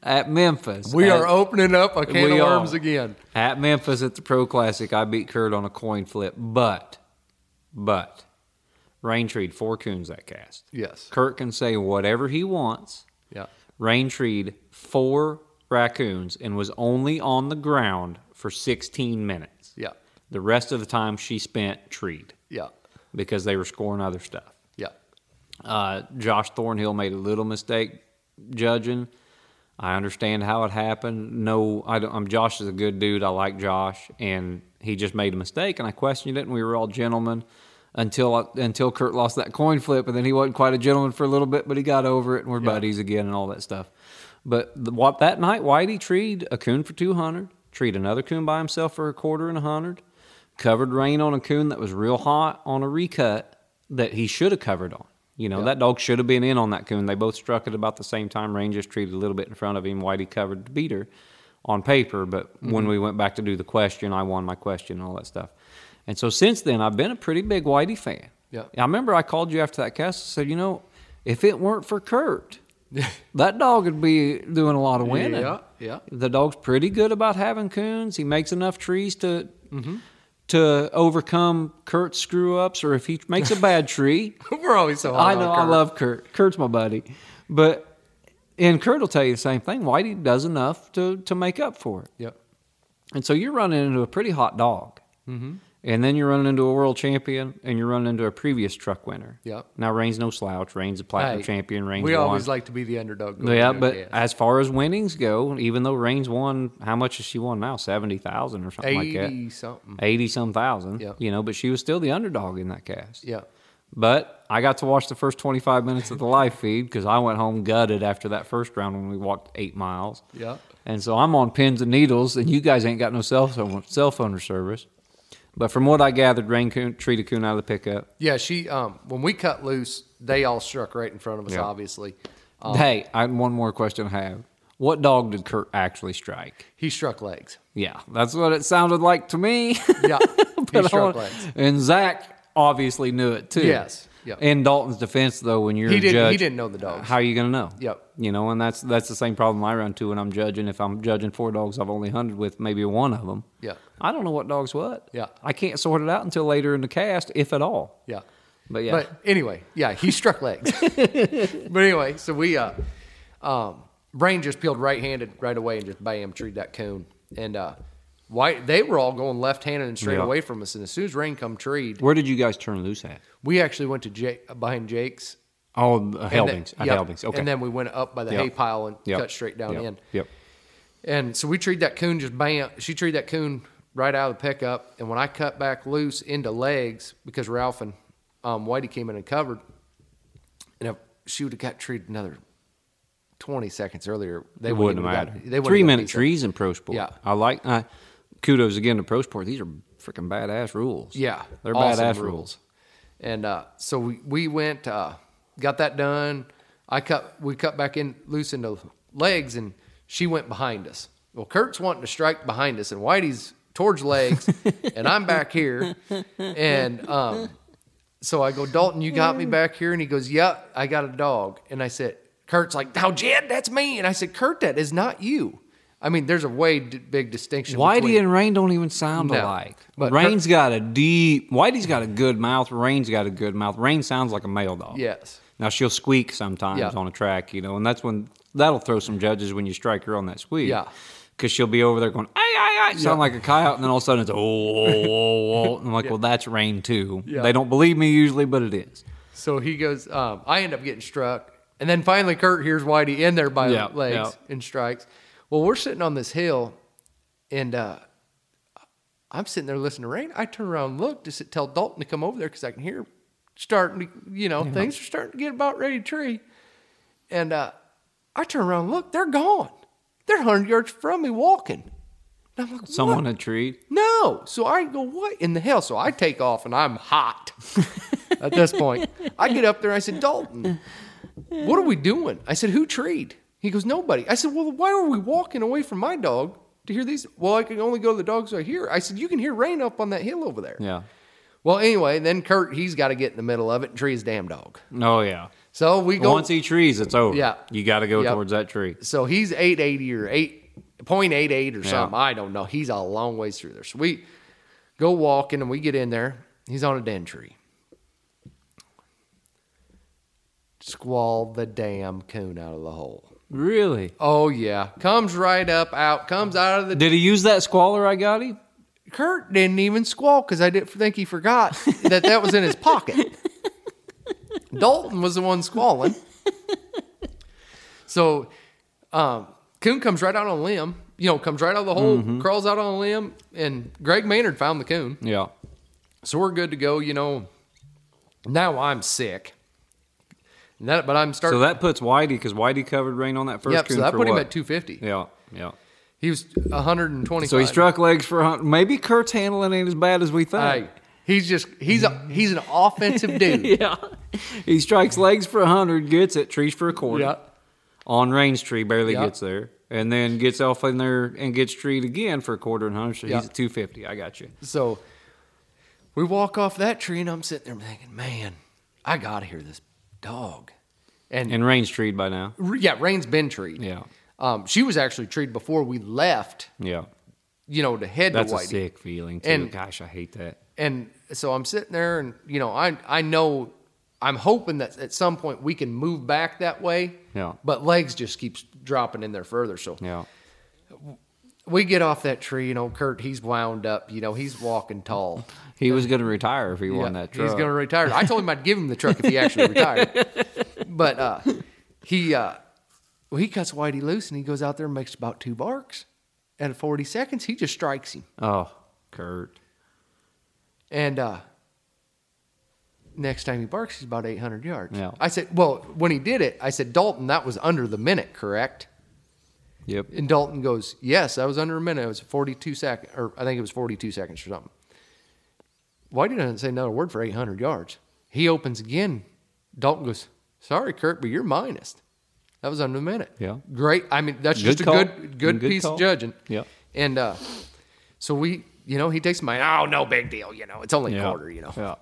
At Memphis. We at, are opening up a can of worms are. again. At Memphis at the Pro Classic, I beat Kurt on a coin flip, but, but, Rain treed four coons that cast. Yes. Kurt can say whatever he wants. Yeah. Rain treed four raccoons and was only on the ground for sixteen minutes. Yeah. The rest of the time she spent treed. Yeah. Because they were scoring other stuff. Yeah. Uh, Josh Thornhill made a little mistake judging. I understand how it happened. No, I don't, I'm Josh is a good dude. I like Josh, and he just made a mistake, and I questioned it, and we were all gentlemen until until Kurt lost that coin flip, and then he wasn't quite a gentleman for a little bit, but he got over it, and we're yeah. buddies again and all that stuff. But the, what that night, Whitey treed a coon for two hundred, treed another coon by himself for a quarter and a hundred, covered Rain on a coon that was real hot on a recut that he should have covered on. You know, yep. that dog should have been in on that coon. They both struck at about the same time. Rain just treated a little bit in front of him. Whitey covered the beater on paper. But mm-hmm. when we went back to do the question, I won my question and all that stuff. And so since then, I've been a pretty big Whitey fan. Yeah. I remember I called you after that cast and said, you know, if it weren't for Kurt, that dog would be doing a lot of winning. Yeah, yeah. The dog's pretty good about having coons. He makes enough trees to... Mm-hmm. to overcome Kurt's screw-ups, or if he makes a bad tree. We're always so hard I know, on Kurt. I love Kurt. Kurt's my buddy. But, and Kurt will tell you the same thing. Whitey does enough to, to make up for it. Yep. And so you're running into a pretty hot dog. Mm-hmm. And then you're running into a world champion, and you're running into a previous truck winner. Yep. Now, Rain's no slouch. Rain's a platinum hey, champion. Rain's we won. always like to be the underdog. Yeah, but guess. as far as winnings go, even though Rain's won, how much has she won now? seventy thousand or something like that. eighty-something. eighty-some thousand. Yep. You know, but she was still the underdog in that cast. Yeah. But I got to watch the first twenty-five minutes of the live feed because I went home gutted after that first round when we walked eight miles. Yeah. And so I'm on pins and needles, and you guys ain't got no cell phone, cell phone or service. But from what I gathered, Rain treated coon out of the pickup. Yeah, she. Um, when we cut loose, they all struck right in front of us, yeah. obviously. Um, hey, I had one more question I have. What dog did Kurt actually strike? He struck Legs. Yeah, that's what it sounded like to me. Yeah, he struck Legs. And Zach obviously knew it, too. Yes. Yep. In Dalton's defense, though, when you're he a didn't, judge... He didn't know the dogs. How are you going to know? Yep. You know, and that's that's the same problem I run to when I'm judging. If I'm judging four dogs I've only hunted with, maybe one of them. Yeah. I don't know what dog's what. Yeah. I can't sort it out until later in the cast, if at all. Yeah. But, yeah. But, anyway, yeah, he struck Legs. But, anyway, so we... uh, um, Rain just peeled right-handed right away and just, bam, treed that coon. And uh, White, they were all going left-handed and straight yeah. away from us. And as soon as Rain come treed... Where did you guys turn loose at? We actually went to Jake, behind Jake's. Oh, uh, Helbings. Then, yep. Helbings. Okay. And then we went up by the yep. hay pile and yep. cut straight down yep. in. Yep. And so we treated that coon just bam. She treated that coon right out of the pickup. And when I cut back loose into Legs, because Ralph and um, Whitey came in and covered, and if she would have got treated another twenty seconds earlier, they it wouldn't have mattered. Got, they Three minute trees in Pro Sport. Yeah. I like, uh, kudos again to Pro Sport. These are freaking badass rules. Yeah. They're awesome badass rules. rules. And uh, so we, we went, uh, got that done. I cut, we cut back in loose into Legs, and she went behind us. Well, Kurt's wanting to strike behind us, and Whitey's towards Legs, and I'm back here. And um, so I go, Dalton, you got me back here? And he goes, yep, I got a dog. And I said, Kurt's like, now, Jed, that's me. And I said, Kurt, that is not you. I mean, there's a way d- big distinction. Whitey between... and Rain don't even sound no, alike. But Rain's her... got a deep... Whitey's got a good mouth. Rain's got a good mouth. Rain sounds like a male dog. Yes. Now, she'll squeak sometimes yeah. on a track, you know, and that's when... That'll throw some judges when you strike her on that squeak. Yeah. Because she'll be over there going, ay, ay, ay, sound yeah. like a coyote, and then all of a sudden it's, oh, oh, oh, and I'm like, yeah. well, that's Rain, too. Yeah. They don't believe me usually, but it is. So he goes... Um, I end up getting struck, and then finally Kurt hears Whitey in there by yeah, legs yeah. and strikes... Well, we're sitting on this hill, and uh, I'm sitting there listening to Rain. I turn around and look to sit, tell Dalton to come over there because I can hear starting to, you know, yeah. things are starting to get about ready to tree. And uh, I turn around and look, they're gone. They're one hundred yards from me walking. And I'm like, someone what? A treat? No. So I go, what in the hell? So I take off, and I'm hot at this point. I get up there, and I said, Dalton, what are we doing? I said, who treed? He goes, nobody. I said, well, why are we walking away from my dog to hear these? Well, I can only go to the dogs I hear. I said, you can hear Rain up on that hill over there. Yeah. Well, anyway, then Kurt, he's got to get in the middle of it and tree his damn dog. Oh, yeah. So we go. Once he trees, it's over. Yeah. You got to go yep. towards that tree. So he's eight eighty or eight point eight eight or yeah. something. I don't know. He's a long ways through there. So we go walking, and we get in there. He's on a den tree. Squall the damn coon out of the hole. Really? Oh, yeah. Comes right up, out, comes out of the... Did he use that squaller I got him? Kurt didn't even squall because I didn't think he forgot that that was in his pocket. Dalton was the one squalling. So, um, coon comes right out on a limb, you know, comes right out of the hole, mm-hmm. crawls out on a limb, and Greg Maynard found the coon. Yeah. So we're good to go, you know. Now I'm sick. That, but I'm starting. So that puts Whitey, because Whitey covered Rain on that first yep, coon. So that put what? him at two fifty. Yeah, yeah. He was one hundred twenty-five. So he struck Legs for one hundred. Maybe Kurt's handling ain't as bad as we think. Right. He's just he's a, he's an offensive dude. Yeah. He strikes Legs for one hundred, gets it, trees for a quarter. Yeah. On Rain's tree, barely yeah. gets there, and then gets off in there and gets treed again for a quarter and one hundred. So yeah. he's at two fifty. I got you. So we walk off that tree, and I'm sitting there thinking, man, I got to hear this dog. And, and Rain's treed by now. Yeah, Rain's been treed. Yeah. Um, she was actually treed before we left. Yeah. You know, to head That's to Whitey. That's a sick feeling, too. And, gosh, I hate that. And so I'm sitting there, and, you know, I I know, I'm hoping that at some point we can move back that way. Yeah. But Legs just keeps dropping in there further. So yeah. we get off that tree, you know, Kurt, he's wound up. You know, he's walking tall. He was going to retire if he yeah, won that truck. He's going to retire. I told him I'd give him the truck if he actually retired. But uh, he... Uh, Well, he cuts Whitey loose, and he goes out there and makes about two barks. And at forty seconds, he just strikes him. Oh, Kurt. And uh, next time he barks, he's about eight hundred yards. Yeah. I said, well, when he did it, I said, Dalton, that was under the minute, correct? Yep. And Dalton goes, yes, that was under a minute. It was forty-two seconds, or I think it was forty-two seconds or something. Whitey doesn't say another word for eight hundred yards. He opens again. Dalton goes, sorry, Kurt, but you're minus. That was under a minute. Yeah. Great. I mean, that's good just a call. good good, good piece call. of judging. Yeah. And uh, so we, you know, he takes my, oh, no big deal, you know. It's only yeah. a quarter, you know. Yeah.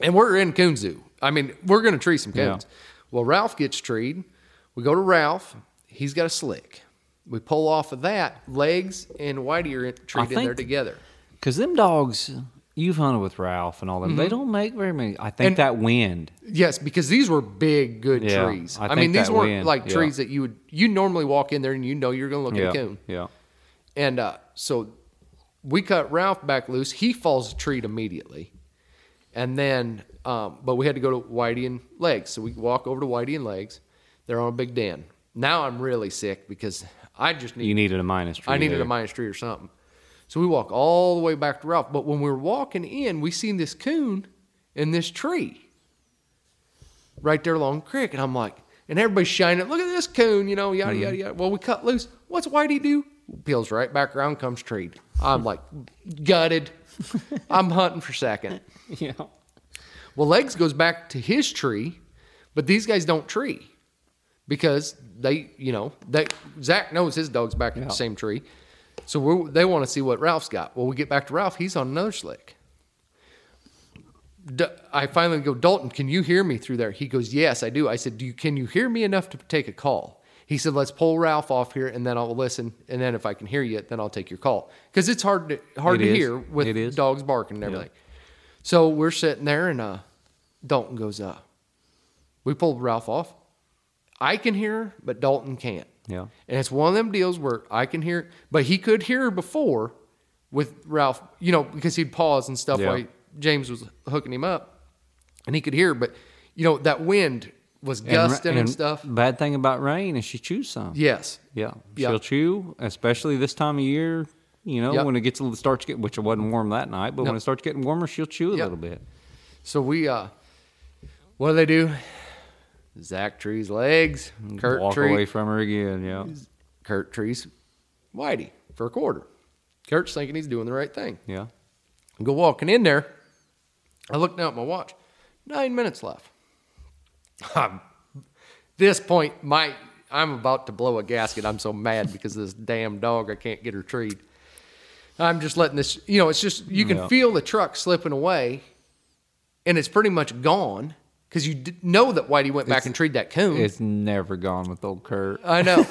And we're in coon zoo. I mean, we're going to tree some coons. Yeah. Well, Ralph gets treed. We go to Ralph. He's got a slick. We pull off of that. Legs and Whitey are treed in there together. Because them dogs... You've hunted with Ralph and all them. Mm-hmm. They don't make very many. I think and, that wind. Yes, because these were big, good yeah, trees. I, I mean, these weren't wind. like yeah. trees that you would you normally walk in there and you know you're going to look yeah, at a coon. Yeah. And uh, so we cut Ralph back loose. He falls treed immediately, and then um, but we had to go to Whitey and Legs. So we walk over to Whitey and Legs. They're on a big den. Now I'm really sick because I just need you needed a minus tree. I needed there. a minus tree or something. So we walk all the way back to Ralph. But when we were walking in, we seen this coon in this tree right there along the creek. And I'm like, and everybody's shining it. Look at this coon, you know, yada, mm-hmm. yada, yada. Well, we cut loose. What's Whitey do? Peels right back around, comes treed. I'm like, gutted. I'm hunting for second. Yeah. Well, Legs goes back to his tree, but these guys don't tree because they, you know, they Zach knows his dog's back yeah. in the same tree. So we're, they want to see what Ralph's got. Well, we get back to Ralph. He's on another slick. D- I finally go, Dalton, can you hear me through there? He goes, yes, I do. I said, do you, can you hear me enough to take a call? He said, let's pull Ralph off here, and then I'll listen. And then if I can hear you, then I'll take your call. Because it's hard to, hard it to is. hear with dogs barking and everything. Yeah. So we're sitting there, and uh, Dalton goes, uh, we pulled Ralph off. I can hear, but Dalton can't. Yeah. And it's one of them deals where I can hear, but he could hear before with Ralph, you know, because he'd pause and stuff yeah. while James was hooking him up and he could hear, but you know, that wind was gusting and, and, and stuff. Bad thing about Rain is she chews some. Yes. Yeah. Yep. She'll chew, especially this time of year, you know, yep. when it gets a little, starts getting, which it wasn't warm that night, but nope. when it starts getting warmer, she'll chew a yep. little bit. So we, uh, what do they do? Zach trees legs. Kurt Walk tree, away from her again, yeah. Kurt trees Whitey for a quarter. Kurt's thinking he's doing the right thing. Yeah. I go walking in there. I looked down at my watch. Nine minutes left. I'm, this point, my, I'm about to blow a gasket. I'm so mad because of this damn dog, I can't get her treed. I'm just letting this, you know, it's just, you can yeah. feel the truck slipping away, and it's pretty much gone because you d- know that Whitey went back it's, and treed that coon. It's never gone with old Kurt. I know.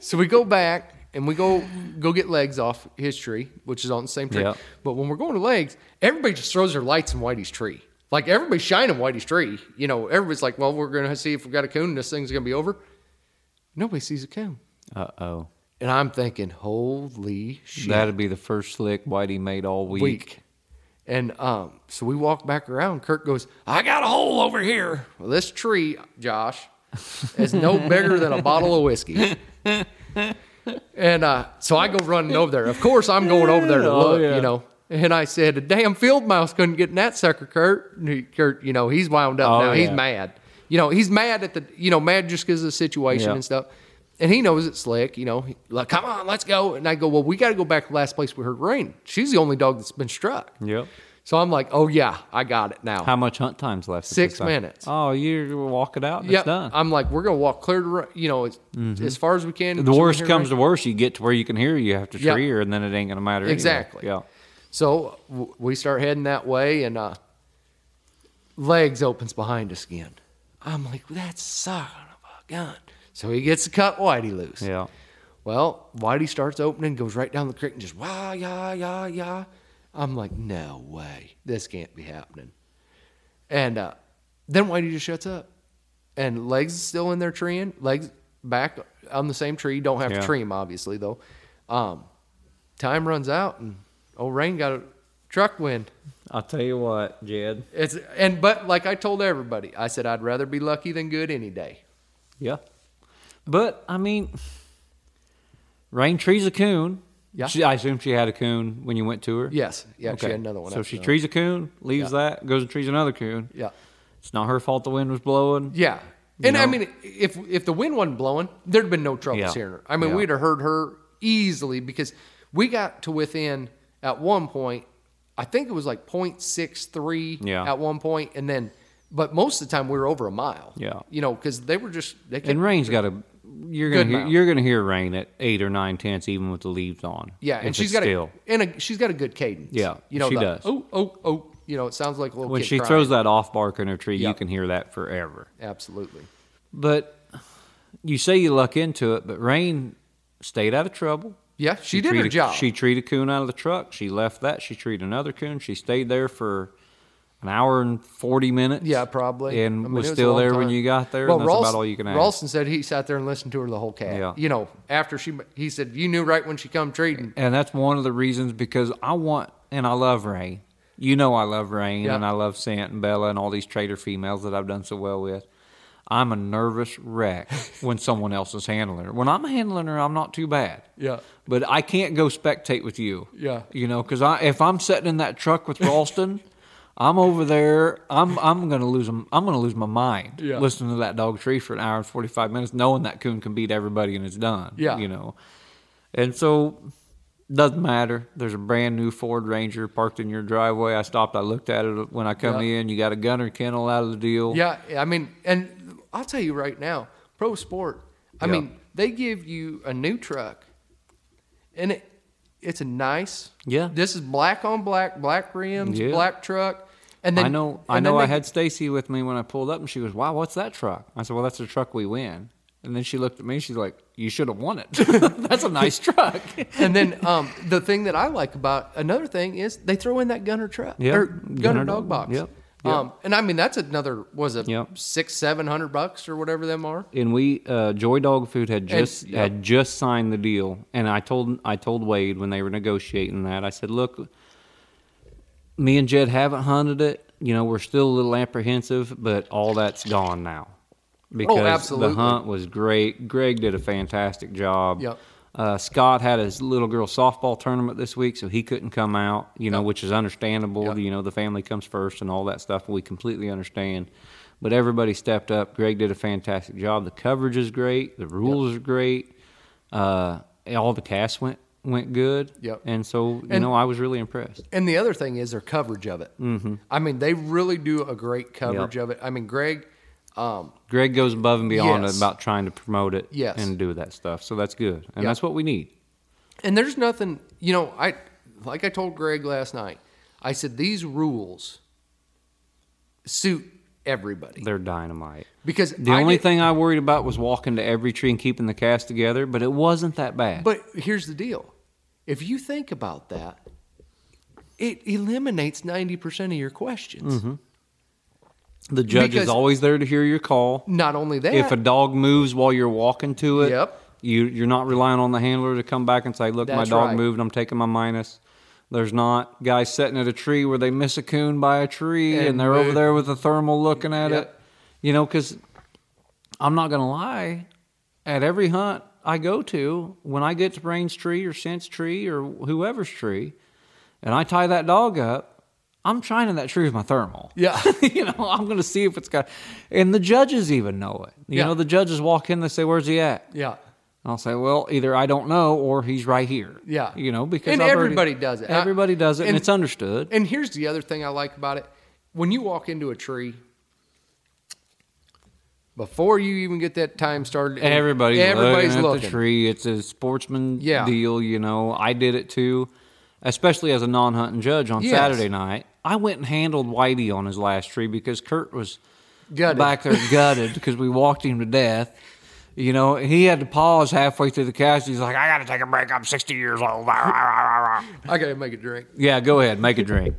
So we go back, and we go go get legs off his tree, which is on the same tree. Yep. But when we're going to legs, everybody just throws their lights in Whitey's tree. Like, everybody's shining Whitey's tree. You know, everybody's like, well, we're going to see if we've got a coon and this thing's going to be over. Nobody sees a coon. Uh-oh. And I'm thinking, holy shit. That'd be the first slick Whitey made all week. week. And um, so we walk back around. Kurt goes, I got a hole over here. Well, this tree, Josh, is no bigger than a bottle of whiskey. And uh, so I go running over there. Of course, I'm going over there to oh, look, yeah. you know. And I said, a damn field mouse couldn't get in that sucker, Kurt. And he, Kurt, you know, he's wound up oh, now. Yeah. He's mad. You know, he's mad at the, you know, mad just because of the situation yeah. and stuff. And he knows it's slick, you know. He, like, come on, let's go. And I go, well, we got to go back to the last place we heard Rain. She's the only dog that's been struck. Yep. So I'm like, oh, yeah, I got it now. How much hunt time's left? Six minutes. Time? Oh, you're walking out and yep. it's done. I'm like, we're going to walk clear to, you know, as, mm-hmm. as far as we can. The worst comes to worst, you get to where you can hear you have to yep. tree her, and then it ain't going to matter exactly. Anyway. Yeah. So w- we start heading that way, and uh, legs opens behind us again. I'm like, that's son of a gun. So he gets to cut Whitey loose. Yeah. Well, Whitey starts opening, goes right down the creek, and just wah, yah, yah, yah. I'm like, no way. This can't be happening. And uh, then Whitey just shuts up. And legs is still in their treeing. Legs back on the same tree. Don't have yeah. to tree him, obviously, though. Um, time runs out, and old Rain got a truck win. I'll tell you what, Jed. It's and but like I told everybody, I said I'd rather be lucky than good any day. Yeah. But, I mean, Rain trees a coon. Yeah. She, I assume she had a coon when you went to her? Yes. Yeah, okay. She had another one. So she another. trees a coon, leaves yeah. that, goes and trees another coon. Yeah. It's not her fault the wind was blowing. Yeah. And, know? I mean, if if the wind wasn't blowing, there'd been no trouble yeah. hearing her. I mean, yeah. we'd have heard her easily because we got to within... At one point, I think it was like point six three yeah. at one point, and then, but most of the time we were over a mile. Yeah, you know, because they were just. They kept, and Rain's got a. You're gonna hear, you're gonna hear Rain at eight or nine tenths, even with the leaves on. Yeah, and she's got still. a and a, she's got a good cadence. Yeah, you know, she the, does. Oh oh oh, you know, it sounds like a little. When kid she crying. throws that off bark in her tree, yep. you can hear that forever. Absolutely. But you say you luck into it, but Rain stayed out of trouble. Yeah, she, she did treated, her job. She treated a coon out of the truck. She left that. She treated another coon. She stayed there for an hour and forty minutes. Yeah, probably. And I mean, was, was still there time. when you got there. Well, and that's Ralston, about all you can ask. Ralston said he sat there and listened to her the whole cat. Yeah. You know, after she, he said, you knew right when she come treating. And that's one of the reasons because I want, and I love Rain. You know I love Rain, yeah. and I love Scent and Bella and all these traitor females that I've done so well with. I'm a nervous wreck when someone else is handling her. When I'm handling her, I'm not too bad. Yeah. But I can't go spectate with you. Yeah. You know, because I, if I'm sitting in that truck with Ralston, I'm over there. I'm I'm gonna lose I'm gonna lose my mind yeah. listening to that dog tree for an hour and forty-five minutes, knowing that coon can beat everybody and it's done. Yeah. You know, and so doesn't matter. There's a brand new Ford Ranger parked in your driveway. I stopped. I looked at it when I come yeah. in. You got a Gunner kennel out of the deal. Yeah. I mean, and. I'll tell you right now, Pro Sport, I yep. mean, they give you a new truck, and it it's a nice. Yeah. This is black on black, black rims, yeah. black truck. And then I know I know I they, had Stacy with me when I pulled up, and she goes, wow, what's that truck? I said, well, that's the truck we win. And then she looked at me, she's like, you should have won it. That's a nice truck. And then um, the thing that I like about, another thing is they throw in that Gunner truck, yep. or Gunner, Gunner dog box. Yep. Yep. Um, and I mean, that's another, was it yep. six, seven hundred bucks or whatever them are? And we, uh, Joy Dog Food had just, and, yep. had just signed the deal. And I told, I told Wade when they were negotiating that, I said, look, me and Jed haven't hunted it. You know, we're still a little apprehensive, but all that's gone now. because oh, absolutely. The hunt was great. Greg did a fantastic job. Yep. Uh, Scott had his little girl softball tournament this week, so he couldn't come out, you know, yep. which is understandable. Yep. You know, the family comes first and all that stuff. We completely understand. But everybody stepped up. Greg did a fantastic job. The coverage is great. The rules yep. are great. Uh, all the casts went went good. Yep. And so, you and, know, I was really impressed. And the other thing is their coverage of it. Mm-hmm. I mean, they really do a great coverage yep. of it. I mean, Greg... Um, Greg goes above and beyond yes. about trying to promote it yes. and do that stuff. So that's good. And yep. that's what we need. And there's nothing, you know, I like I told Greg last night, I said, these rules suit everybody. They're dynamite. Because the I only did, thing I worried about was walking to every tree and keeping the cast together, but it wasn't that bad. But here's the deal. If you think about that, it eliminates ninety percent of your questions. Mm-hmm. The judge because is always there to hear your call. Not only that. If a dog moves while you're walking to it, yep. you, you're not relying on the handler to come back and say, look, that's my dog right. moved, I'm taking my minus. There's not guys sitting at a tree where they miss a coon by a tree and, and they're move. over there with a thermal looking at yep. it. You know, because I'm not going to lie, at every hunt I go to, when I get to Rain's tree or Scent's tree or whoever's tree, and I tie that dog up, I'm trying that tree with my thermal. Yeah. You know, I'm going to see if it's got... And the judges even know it. You yeah. know, the judges walk in, they say, where's he at? Yeah. And I'll say, well, either I don't know or he's right here. Yeah. You know, because... And I've everybody already, does it. Everybody I, does it, and, and it's understood. And here's the other thing I like about it. When you walk into a tree, before you even get that time started... Everybody's, everybody's looking, looking at the tree. It's a sportsman yeah. deal, you know. I did it too, especially as a non-hunting judge on yes. Saturday night. I went and handled Whitey on his last tree because Kurt was gutted. back there gutted because we walked him to death. You know, he had to pause halfway through the cast. He's like, I got to take a break. I'm sixty years old. I got to make a drink. Yeah, go ahead. Make a drink.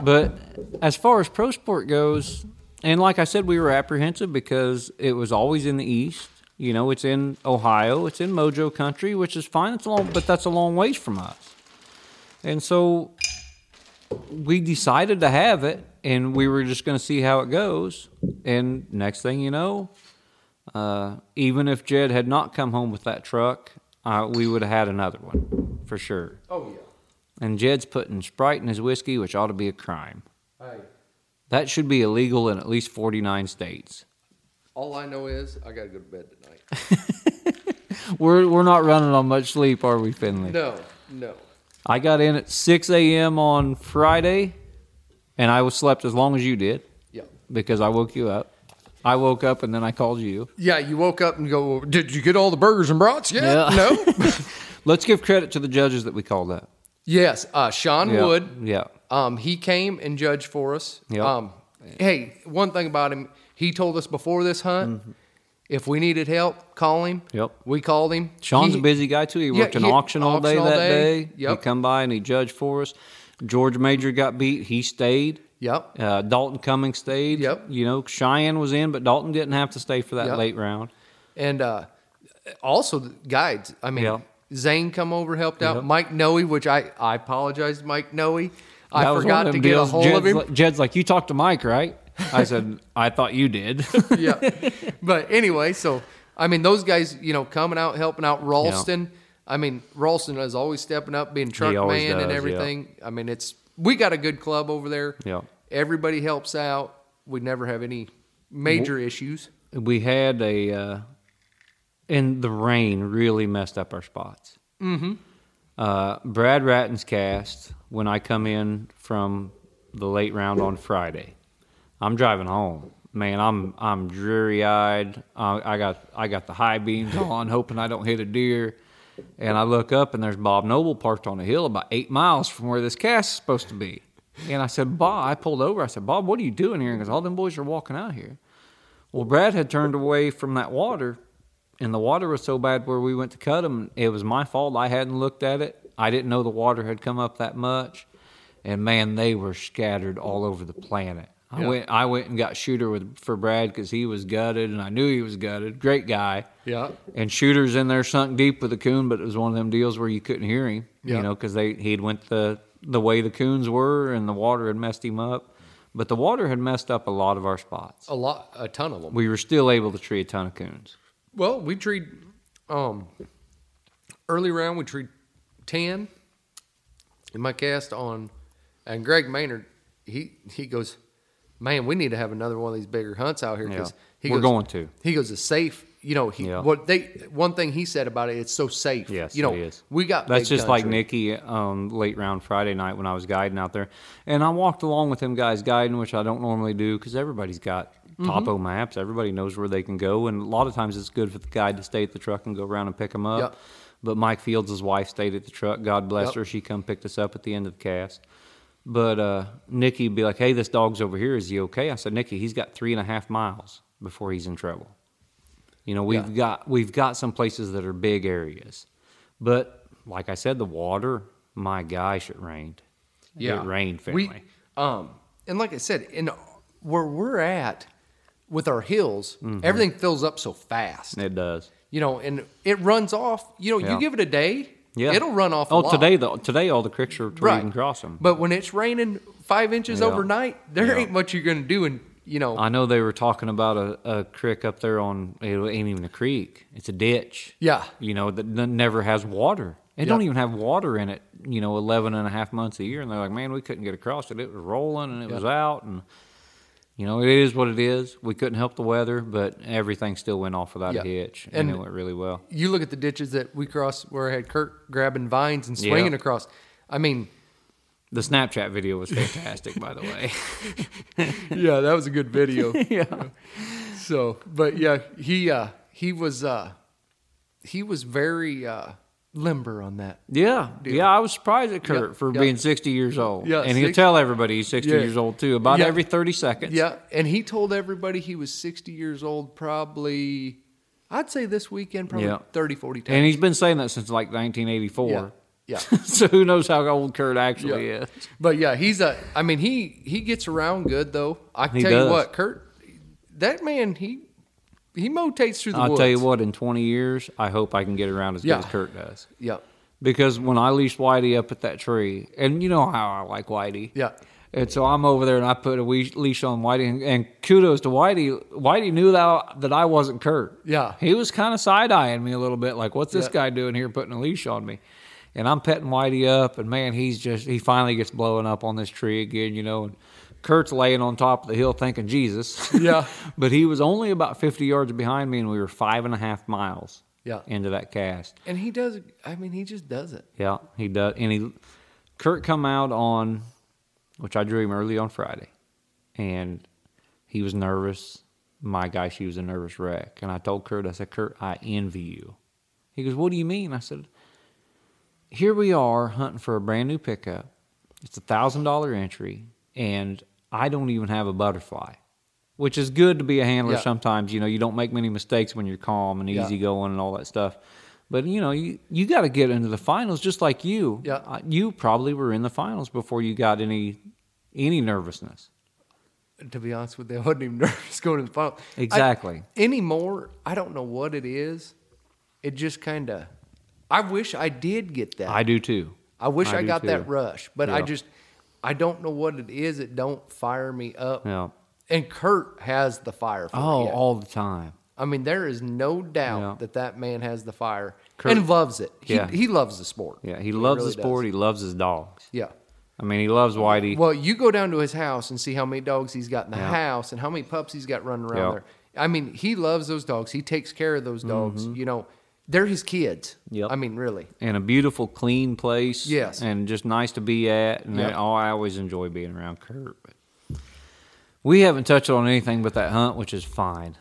But as far as Pro Sport goes, and like I said, we were apprehensive because it was always in the east. You know, it's in Ohio. It's in Mojo country, which is fine. It's long, but that's a long ways from us. And so... we decided to have it, and we were just going to see how it goes. And next thing you know, uh, even if Jed had not come home with that truck, uh, we would have had another one for sure. Oh, yeah. And Jed's putting Sprite in his whiskey, which ought to be a crime. Hey. That should be illegal in at least forty-nine states. All I know is I got to go to bed tonight. we're, we're not running on much sleep, are we, Finley? No, no. I got in at six a.m. on Friday, and I was slept as long as you did. Yeah. Because I woke you up. I woke up, and then I called you. Yeah, you woke up and go, did you get all the burgers and brats yet? Yeah. No. Let's give credit to the judges that we called up. Yes. Uh, Sean yeah. Wood. Yeah. Um, he came and judged for us. Yeah. Um, hey, one thing about him, he told us before this hunt, mm-hmm. if we needed help, call him. Yep. We called him. Sean's he, a busy guy, too. He worked yeah, an he auction all auction day all that day. day. Yep. He come by and he judged for us. George Major got beat. He stayed. Yep. Uh, Dalton Cummings stayed. Yep. You know, Cheyenne was in, but Dalton didn't have to stay for that yep. late round. And uh, also guides. I mean, yep. Zane come over, helped out. Yep. Mike Noe, which I, I apologize, Mike Noe. I that forgot to deals. get a hold Jed's of him. Like, Jed's like, you talked to Mike, right? I said, I thought you did. yeah. But anyway, so, I mean, those guys, you know, coming out, helping out. Ralston. Yeah. I mean, Ralston is always stepping up, being truck man does, and everything. Yeah. I mean, it's we got a good club over there. Yeah. Everybody helps out. We never have any major we, issues. We had a, uh, and the rain really messed up our spots. Mm-hmm. Uh, Brad Ratton's cast, when I come in from the late round on Friday, I'm driving home, man. I'm I'm dreary eyed. Uh, I got I got the high beams on, hoping I don't hit a deer. And I look up, and there's Bob Noble parked on a hill about eight miles from where this cast is supposed to be. And I said, Bob, I pulled over. I said, Bob, what are you doing here? And he goes, all them boys are walking out here. Well, Brad had turned away from that water, and the water was so bad where we went to cut him. It was my fault. I hadn't looked at it. I didn't know the water had come up that much. And man, they were scattered all over the planet. I yeah. went. I went and got Shooter with for Brad because he was gutted, and I knew he was gutted. Great guy. Yeah. And Shooter's in there, sunk deep with the coon, but it was one of them deals where you couldn't hear him. Yeah. You know, because they he'd went the the way the coons were, and the water had messed him up. But the water had messed up a lot of our spots. A lot, a ton of them. We were still able to tree a ton of coons. Well, we treed, um, early round, we treed ten in my cast on, and Greg Maynard, he, he goes, man, we need to have another one of these bigger hunts out here. Because yeah. We're goes, going to. He goes, it's safe. You know, he yeah. what they one thing he said about it, it's so safe. Yes, you know, it is. We got that's just country. Like Nikki um, late round Friday night when I was guiding out there, and I walked along with him guys guiding, which I don't normally do because everybody's got mm-hmm. topo maps. Everybody knows where they can go, and a lot of times it's good for the guide to stay at the truck and go around and pick them up. Yep. But Mike Fields' wife stayed at the truck. God bless yep. her. She come picked us up at the end of the cast. But uh, Nikki would be like, "Hey, this dog's over here. Is he okay?" I said, "Nikki, he's got three and a half miles before he's in trouble." You know, we've yeah. got we've got some places that are big areas. But like I said, the water, my gosh, it rained. Yeah. It rained, family. We, um, and like I said, in where we're at with our hills, mm-hmm. everything fills up so fast. It does. You know, and it runs off. You know, yeah. you give it a day, yeah. it'll run off oh, a lot. Oh, today, the, today all the creeks are to right. and cross them. But when it's raining five inches yeah. overnight, there yeah. ain't much you're going to do in You know, I know they were talking about a, a creek up there on, it ain't even a creek. It's a ditch. Yeah. You know, that never has water. It yep. don't even have water in it, you know, eleven and a half months a year. And they're like, man, we couldn't get across it. It was rolling and it yep. was out. And, you know, it is what it is. We couldn't help the weather, but everything still went off without yep. a hitch. And, and it went really well. You look at the ditches that we crossed where I had Kurt grabbing vines and swinging yep. across. I mean... The Snapchat video was fantastic, by the way. Yeah, that was a good video. Yeah. So, but yeah, he uh, he was uh, he was very uh, limber on that. Yeah, deal. yeah. I was surprised at Kurt yeah. for yeah. being sixty years old. Yeah, and six, he'll tell everybody he's sixty yeah. years old too. About yeah. every thirty seconds. Yeah, and he told everybody he was sixty years old. Probably, I'd say this weekend, probably yeah. thirty, forty times. And he's been saying that since like nineteen eighty-four. Yeah. Yeah. So who knows how old Kurt actually yeah. is. But yeah, he's a, I mean, he, he gets around good though. I can he tell does. you what, Kurt, that man, he, he rotates through the I'll woods. I'll tell you what, in twenty years, I hope I can get around as yeah. good as Kurt does. Yeah. Because when I leashed Whitey up at that tree, and you know how I like Whitey. Yeah. And so I'm over there and I put a wee leash on Whitey, and, and kudos to Whitey. Whitey knew that, that I wasn't Kurt. Yeah. He was kind of side-eyeing me a little bit, like, what's this yeah. guy doing here putting a leash on me? And I'm petting Whitey up, and man, he's just, he finally gets blowing up on this tree again, you know. And Kurt's laying on top of the hill thinking, Jesus. Yeah. But he was only about fifty yards behind me, and we were five and a half miles yeah. into that cast. And he does, I mean, he just does it. Yeah, he does. And he, Kurt come out on, which I drew him early on Friday, and he was nervous. My gosh, he was a nervous wreck. And I told Kurt, I said, Kurt, I envy you. He goes, what do you mean? I said, here we are hunting for a brand new pickup. It's a one thousand dollars entry, and I don't even have a butterfly, which is good to be a handler yeah. sometimes. You know, you don't make many mistakes when you're calm and yeah. easygoing and all that stuff. But, you know, you, you got to get into the finals just like you. Yeah. You probably were in the finals before you got any any nervousness. To be honest with you, I wasn't even nervous going to the finals. Exactly. I, anymore, I don't know what it is. It just kind of... I wish I did get that. I do too. I wish I, I got too. that rush, but yeah. I just, I don't know what it is. It don't fire me up. Yeah. And Kurt has the fire for oh, me. Oh, all the time. I mean, there is no doubt yeah. that that man has the fire Kurt, and loves it. He, yeah. he loves the sport. Yeah, he, he loves really the sport. Does. He loves his dogs. Yeah. I mean, he loves Whitey. Well, you go down to his house and see how many dogs he's got in the yeah. house and how many pups he's got running around yeah. there. I mean, he loves those dogs. He takes care of those dogs, mm-hmm. you know. They're his kids. Yep. I mean, really. And a beautiful, clean place. Yes. And just nice to be at. And yep. oh, I always enjoy being around Kurt. But we haven't touched on anything but that hunt, which is fine.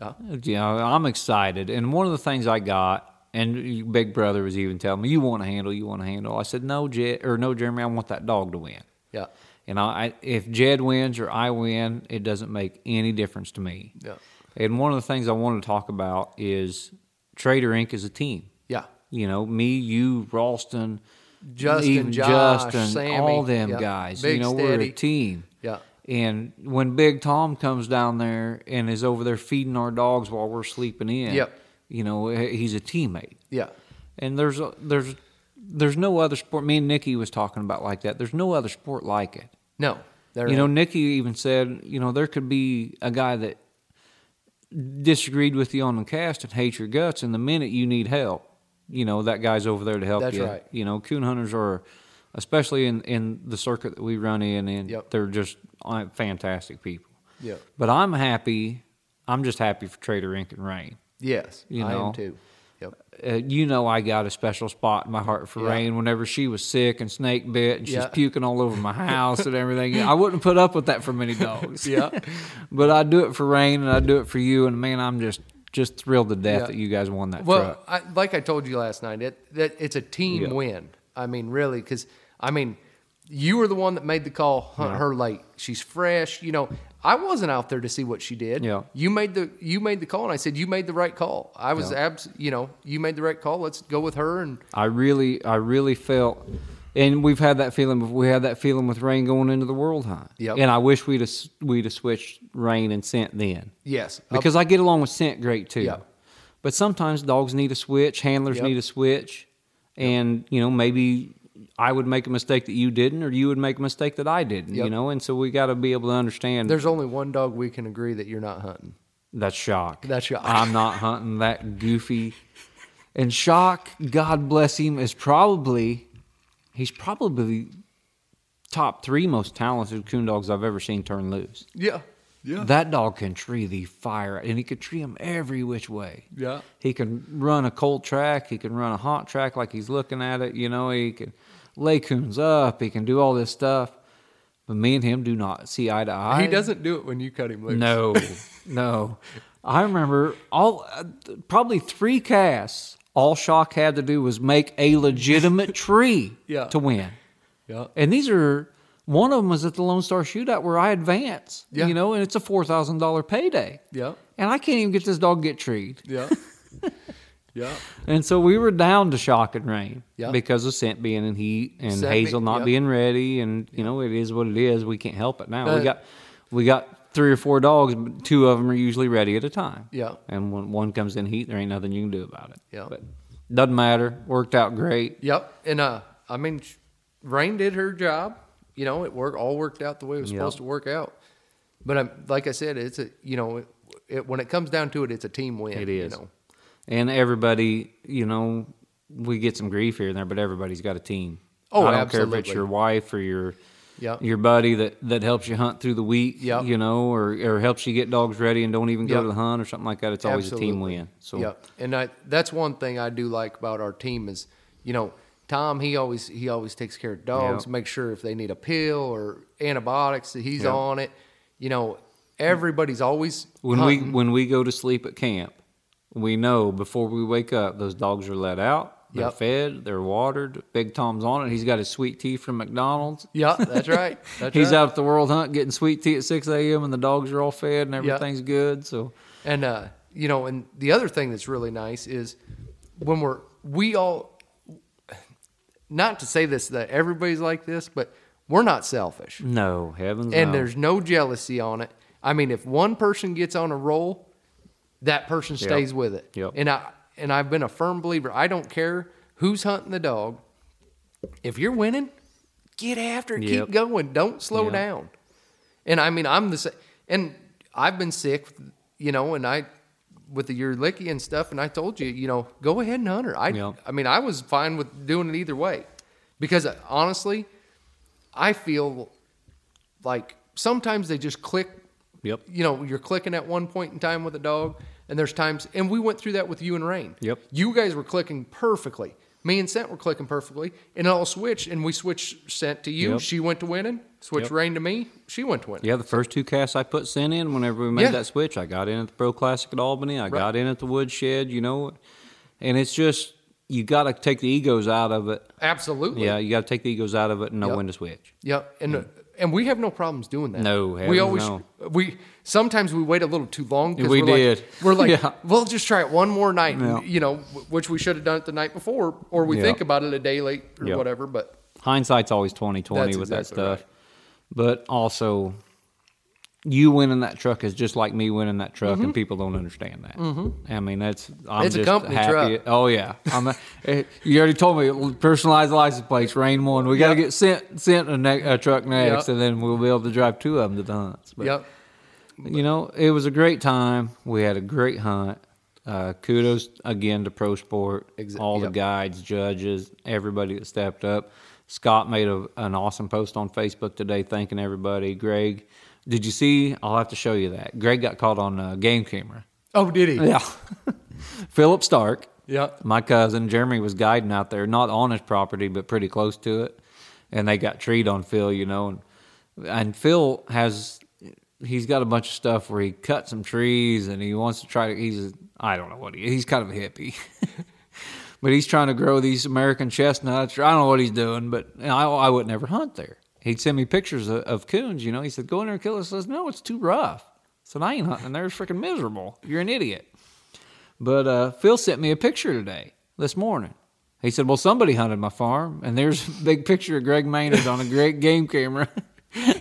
Uh, you know, I'm excited. And one of the things I got, and Big Brother was even telling me, you want to handle, you want to handle. I said, no, Jed, or no, Jeremy, I want that dog to win. Yeah. And I, if Jed wins or I win, it doesn't make any difference to me. Yeah. And one of the things I want to talk about is... Trader Incorporated is a team. Yeah. You know, me, you, Ralston, Justin, Josh, Justin, Sammy, all them yeah. guys. Big you know, steady. We're a team. Yeah. And when Big Tom comes down there and is over there feeding our dogs while we're sleeping in, yep. you know, he's a teammate. Yeah. And there's a, there's there's no other sport. Me and Nikki was talking about like that. There's no other sport like it. No. They're you right. know, Nikki even said, you know, there could be a guy that disagreed with you on the cast and hates your guts, and the minute you need help, you know, that guy's over there to help That's you. That's right. You know, coon hunters are, especially in, in the circuit that we run in, and yep. they're just fantastic people. Yeah. But I'm happy. I'm just happy for Trader Inc and Rain. Yes, you know, I am too. Yep. Uh, you know, I got a special spot in my heart for yep. Rain whenever she was sick and snake bit and she's yep. puking all over my house and everything. I wouldn't put up with that for many dogs. Yeah. But I do it for Rain and I do it for you. And man, I'm just, just thrilled to death yep. that you guys won that well, truck. Well, like I told you last night, it, that it's a team yep. win. I mean, really, because, I mean, you were the one that made the call, hunt yep. her late. She's fresh, you know. I wasn't out there to see what she did. Yeah. You made the you made the call, and I said you made the right call. I was yeah. abs, you know, you made the right call. Let's go with her. And I really, I really felt, and we've had that feeling. We had that feeling with Rain going into the world hunt. Yeah. And I wish we'd have, we'd have switched Rain and Scent then. Yes. Because I get along with Scent great too. Yeah. But sometimes dogs need a switch. Handlers yep. need a switch, yep. and you know maybe. I would make a mistake that you didn't, or you would make a mistake that I didn't, yep. you know? And so we got to be able to understand. There's only one dog we can agree that you're not hunting. That's Shock. That's Shock. I'm not hunting that goofy. And Shock, God bless him, is probably, he's probably top three most talented coon dogs I've ever seen turn loose. Yeah. Yeah. That dog can tree the fire, and he could tree him every which way. Yeah. He can run a cold track. He can run a hot track like he's looking at it. You know, he can lay coons up. He can do all this stuff. But me and him do not see eye to eye. He doesn't do it when you cut him loose. No, no. I remember all uh, probably three casts, all Shock had to do was make a legitimate tree yeah. to win. Yeah. And these are... One of them was at the Lone Star Shootout where I advance, yeah. you know, and it's a four thousand dollars payday. Yeah. And I can't even get this dog get treed. Yeah. yeah. And so we were down to Shock and Rain yeah. because of Scent being in heat and Scent Hazel be, not yeah. being ready. And, you know, it is what it is. We can't help it now. Uh, we got we got three or four dogs, but two of them are usually ready at a time. Yeah. And when one comes in heat, there ain't nothing you can do about it. Yeah. But doesn't matter. Worked out great. Yep. And, uh, I mean, Rain did her job. You know, it worked, all worked out the way it was yep. supposed to work out. But I'm, like I said, it's a, you know, it, it, when it comes down to it, it's a team win. It is. You know? And everybody, you know, we get some grief here and there, but everybody's got a team. Oh, I don't absolutely. care if it's your wife or your yep. your buddy that, that helps you hunt through the week, yep. you know, or, or helps you get dogs ready and don't even go yep. to the hunt or something like that. It's always absolutely. a team win. So, yep. And I, that's one thing I do like about our team is, you know, Tom, he always he always takes care of dogs, yep. make sure if they need a pill or antibiotics that he's yep. on it. You know, everybody's always when hunting. we when we go to sleep at camp, we know before we wake up those dogs are let out, they're yep. fed, they're watered. Big Tom's on it. He's got his sweet tea from McDonald's. Yeah, that's right. That's he's right. out at the World Hunt getting sweet tea at six a.m. and the dogs are all fed and everything's yep. good. So, and uh, you know, and the other thing that's really nice is when we're we all. Not to say this, that everybody's like this, but we're not selfish. No, heavens And no. there's no jealousy on it. I mean, if one person gets on a roll, that person stays yep. with it. Yep. And, I, and I've been a firm believer. I don't care who's hunting the dog. If you're winning, get after it. Yep. Keep going. Don't slow yep. down. And, I mean, I'm the same. And I've been sick, you know, and I... with the Yerlicki and stuff, and I told you, you know, go ahead and hunt her. I, yep. I mean, I was fine with doing it either way because, uh, honestly, I feel like sometimes they just click. Yep. You know, you're clicking at one point in time with a dog, and there's times, and we went through that with you and Rain. Yep. You guys were clicking perfectly. Me and Scent were clicking perfectly, and it all switched, and we switched Scent to you. Yep. She went to winning. Switched yep. Rain to me. She went to winning. Yeah, the first two casts I put Scent in whenever we made yeah. that switch. I got in at the Pro Classic at Albany. I right. got in at the Woodshed, you know. And it's just, you got to take the egos out of it. Absolutely. Yeah, you got to take the egos out of it and know yep. when to switch. Yep. And yep. and we have no problems doing that. No, we always no. we sometimes we wait a little too long. Because we we're did. Like, we're like, yeah. we'll just try it one more night, yeah. and, you know, which we should have done it the night before, or we yeah. think about it a day late or yeah. whatever. But hindsight's always twenty twenty with exactly that stuff. Right. But also, you winning that truck is just like me winning that truck, mm-hmm. and people don't understand that. Mm-hmm. I mean, that's I'm it's just a company happy. Truck. Oh yeah, I'm a, it, you already told me personalized license plates. Rain one. We got to yep. get sent sent a, ne- a truck next, yep. and then we'll be able to drive two of them to the hunts. But, yep. But, you know, it was a great time. We had a great hunt. Uh, kudos again to Pro Sport, exa- all yep. the guides, judges, everybody that stepped up. Scott made a, an awesome post on Facebook today, thanking everybody. Greg, did you see? I'll have to show you that. Greg got caught on a game camera. Oh, did he? Yeah. Philip Stark, yep. my cousin, Jeremy was guiding out there, not on his property, but pretty close to it. And they got treed on Phil, you know. And, and Phil has... he's got a bunch of stuff where he cut some trees and he wants to try to, he's, I don't know what he is. He's kind of a hippie, but he's trying to grow these American chestnuts. I don't know what he's doing, but I, I would never hunt there. He'd send me pictures of, of coons, you know, he said, go in there and kill us. I said, no, it's too rough. I said, I ain't hunting there. It's freaking miserable. You're an idiot. But, uh, Phil sent me a picture today, this morning. He said, well, somebody hunted my farm and there's a big picture of Greg Maynard on a great game camera.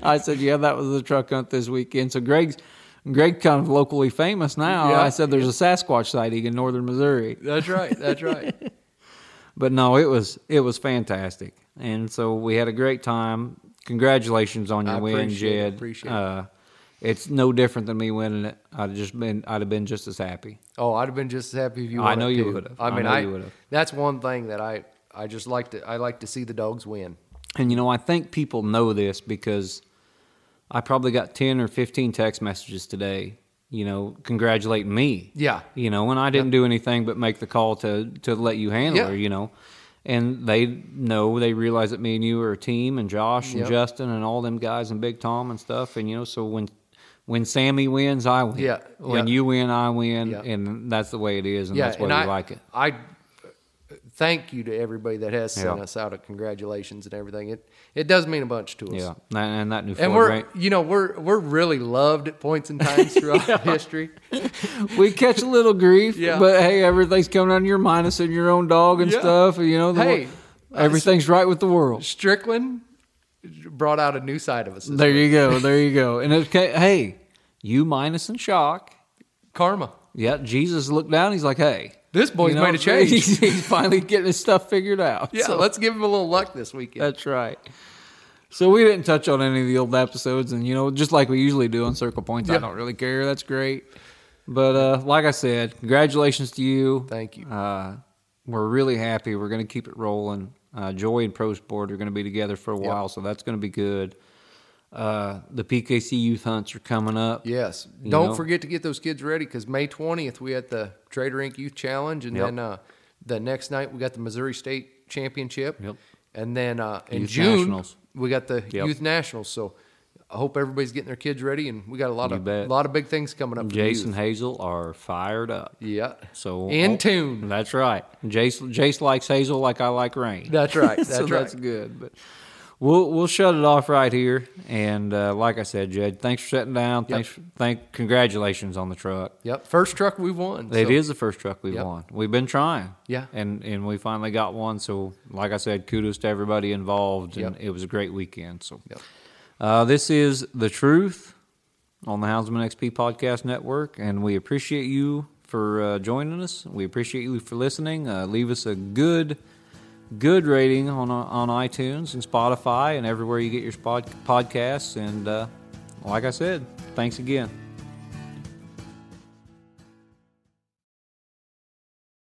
I said, yeah, that was the truck hunt this weekend. So Greg's Greg kind of locally famous now. Yeah, I said, there's yeah. a Sasquatch sighting in northern Missouri. That's right. That's right. But no, it was it was fantastic. And so we had a great time. Congratulations on your I win, Jed. I appreciate it. Uh, it's no different than me winning it. I'd just been I'd have been just as happy. Oh, I'd have been just as happy if you won. I know you would have. I mean, I, know I you that's one thing that I, I just like to I like to see the dogs win. And, you know, I think people know this because I probably got ten or fifteen text messages today, you know, congratulating me. Yeah. You know, and I didn't yeah. do anything but make the call to, to let you handle yeah. her, you know. And they know, they realize that me and you are a team, and Josh and yep. Justin and all them guys and Big Tom and stuff. And, you know, so when when Sammy wins, I win. Yeah. When yeah. you win, I win. Yeah. And that's the way it is, and yeah. that's why and we I, like it. I Thank you to everybody that has sent yeah. us out a congratulations and everything. It it does mean a bunch to us. Yeah, and that new Ford, and we're right? you know we're we're really loved at points in time throughout yeah. history. We catch a little grief, yeah. but hey, everything's coming out of your minus and your own dog and yeah. stuff. You know, the hey, wor- everything's right with the world. Strickland brought out a new side of us. There well. you go, there you go. And it's hey, you minus and shock, karma. Yeah, Jesus looked down. He's like, hey. This boy's you know, made a change. He's, he's finally getting his stuff figured out. Yeah, so let's give him a little luck this weekend. That's right. So we didn't touch on any of the old episodes, and, you know, just like we usually do on Circle Points, yeah. I don't really care. That's great. But uh, like I said, congratulations to you. Thank you. Uh, we're really happy. We're going to keep it rolling. Uh, Joy and Pro Sport are going to be together for a while, yep. so that's going to be good. Uh, the P K C youth hunts are coming up. Yes. Don't know. forget to get those kids ready, because May twentieth we had the Trader Incorporated Youth Challenge, and yep. then uh, the next night we got the Missouri State Championship, yep. and then uh, in youth June Nationals. we got the yep. Youth Nationals. So I hope everybody's getting their kids ready, and we got a lot you of bet. a lot of big things coming up. Jace and Hazel are fired up. Yeah. So in oh, tune. That's right. Jace Jace likes Hazel like I like Rain. That's right. That's so right. That's good. But We'll we'll shut it off right here, and uh, like I said, Jed, thanks for sitting down. Yep. Thanks, for, thank, congratulations on the truck. Yep, first truck we've won. It so. is the first truck we've yep. won. We've been trying. Yeah, and and we finally got one. So, like I said, kudos to everybody involved, and yep. it was a great weekend. So, yep. uh, this is The Truth on the Houndsman X P Podcast Network, and we appreciate you for uh, joining us. We appreciate you for listening. Uh, leave us a good. Good rating on on iTunes and Spotify and everywhere you get your spod, podcasts. And uh, like I said, thanks again.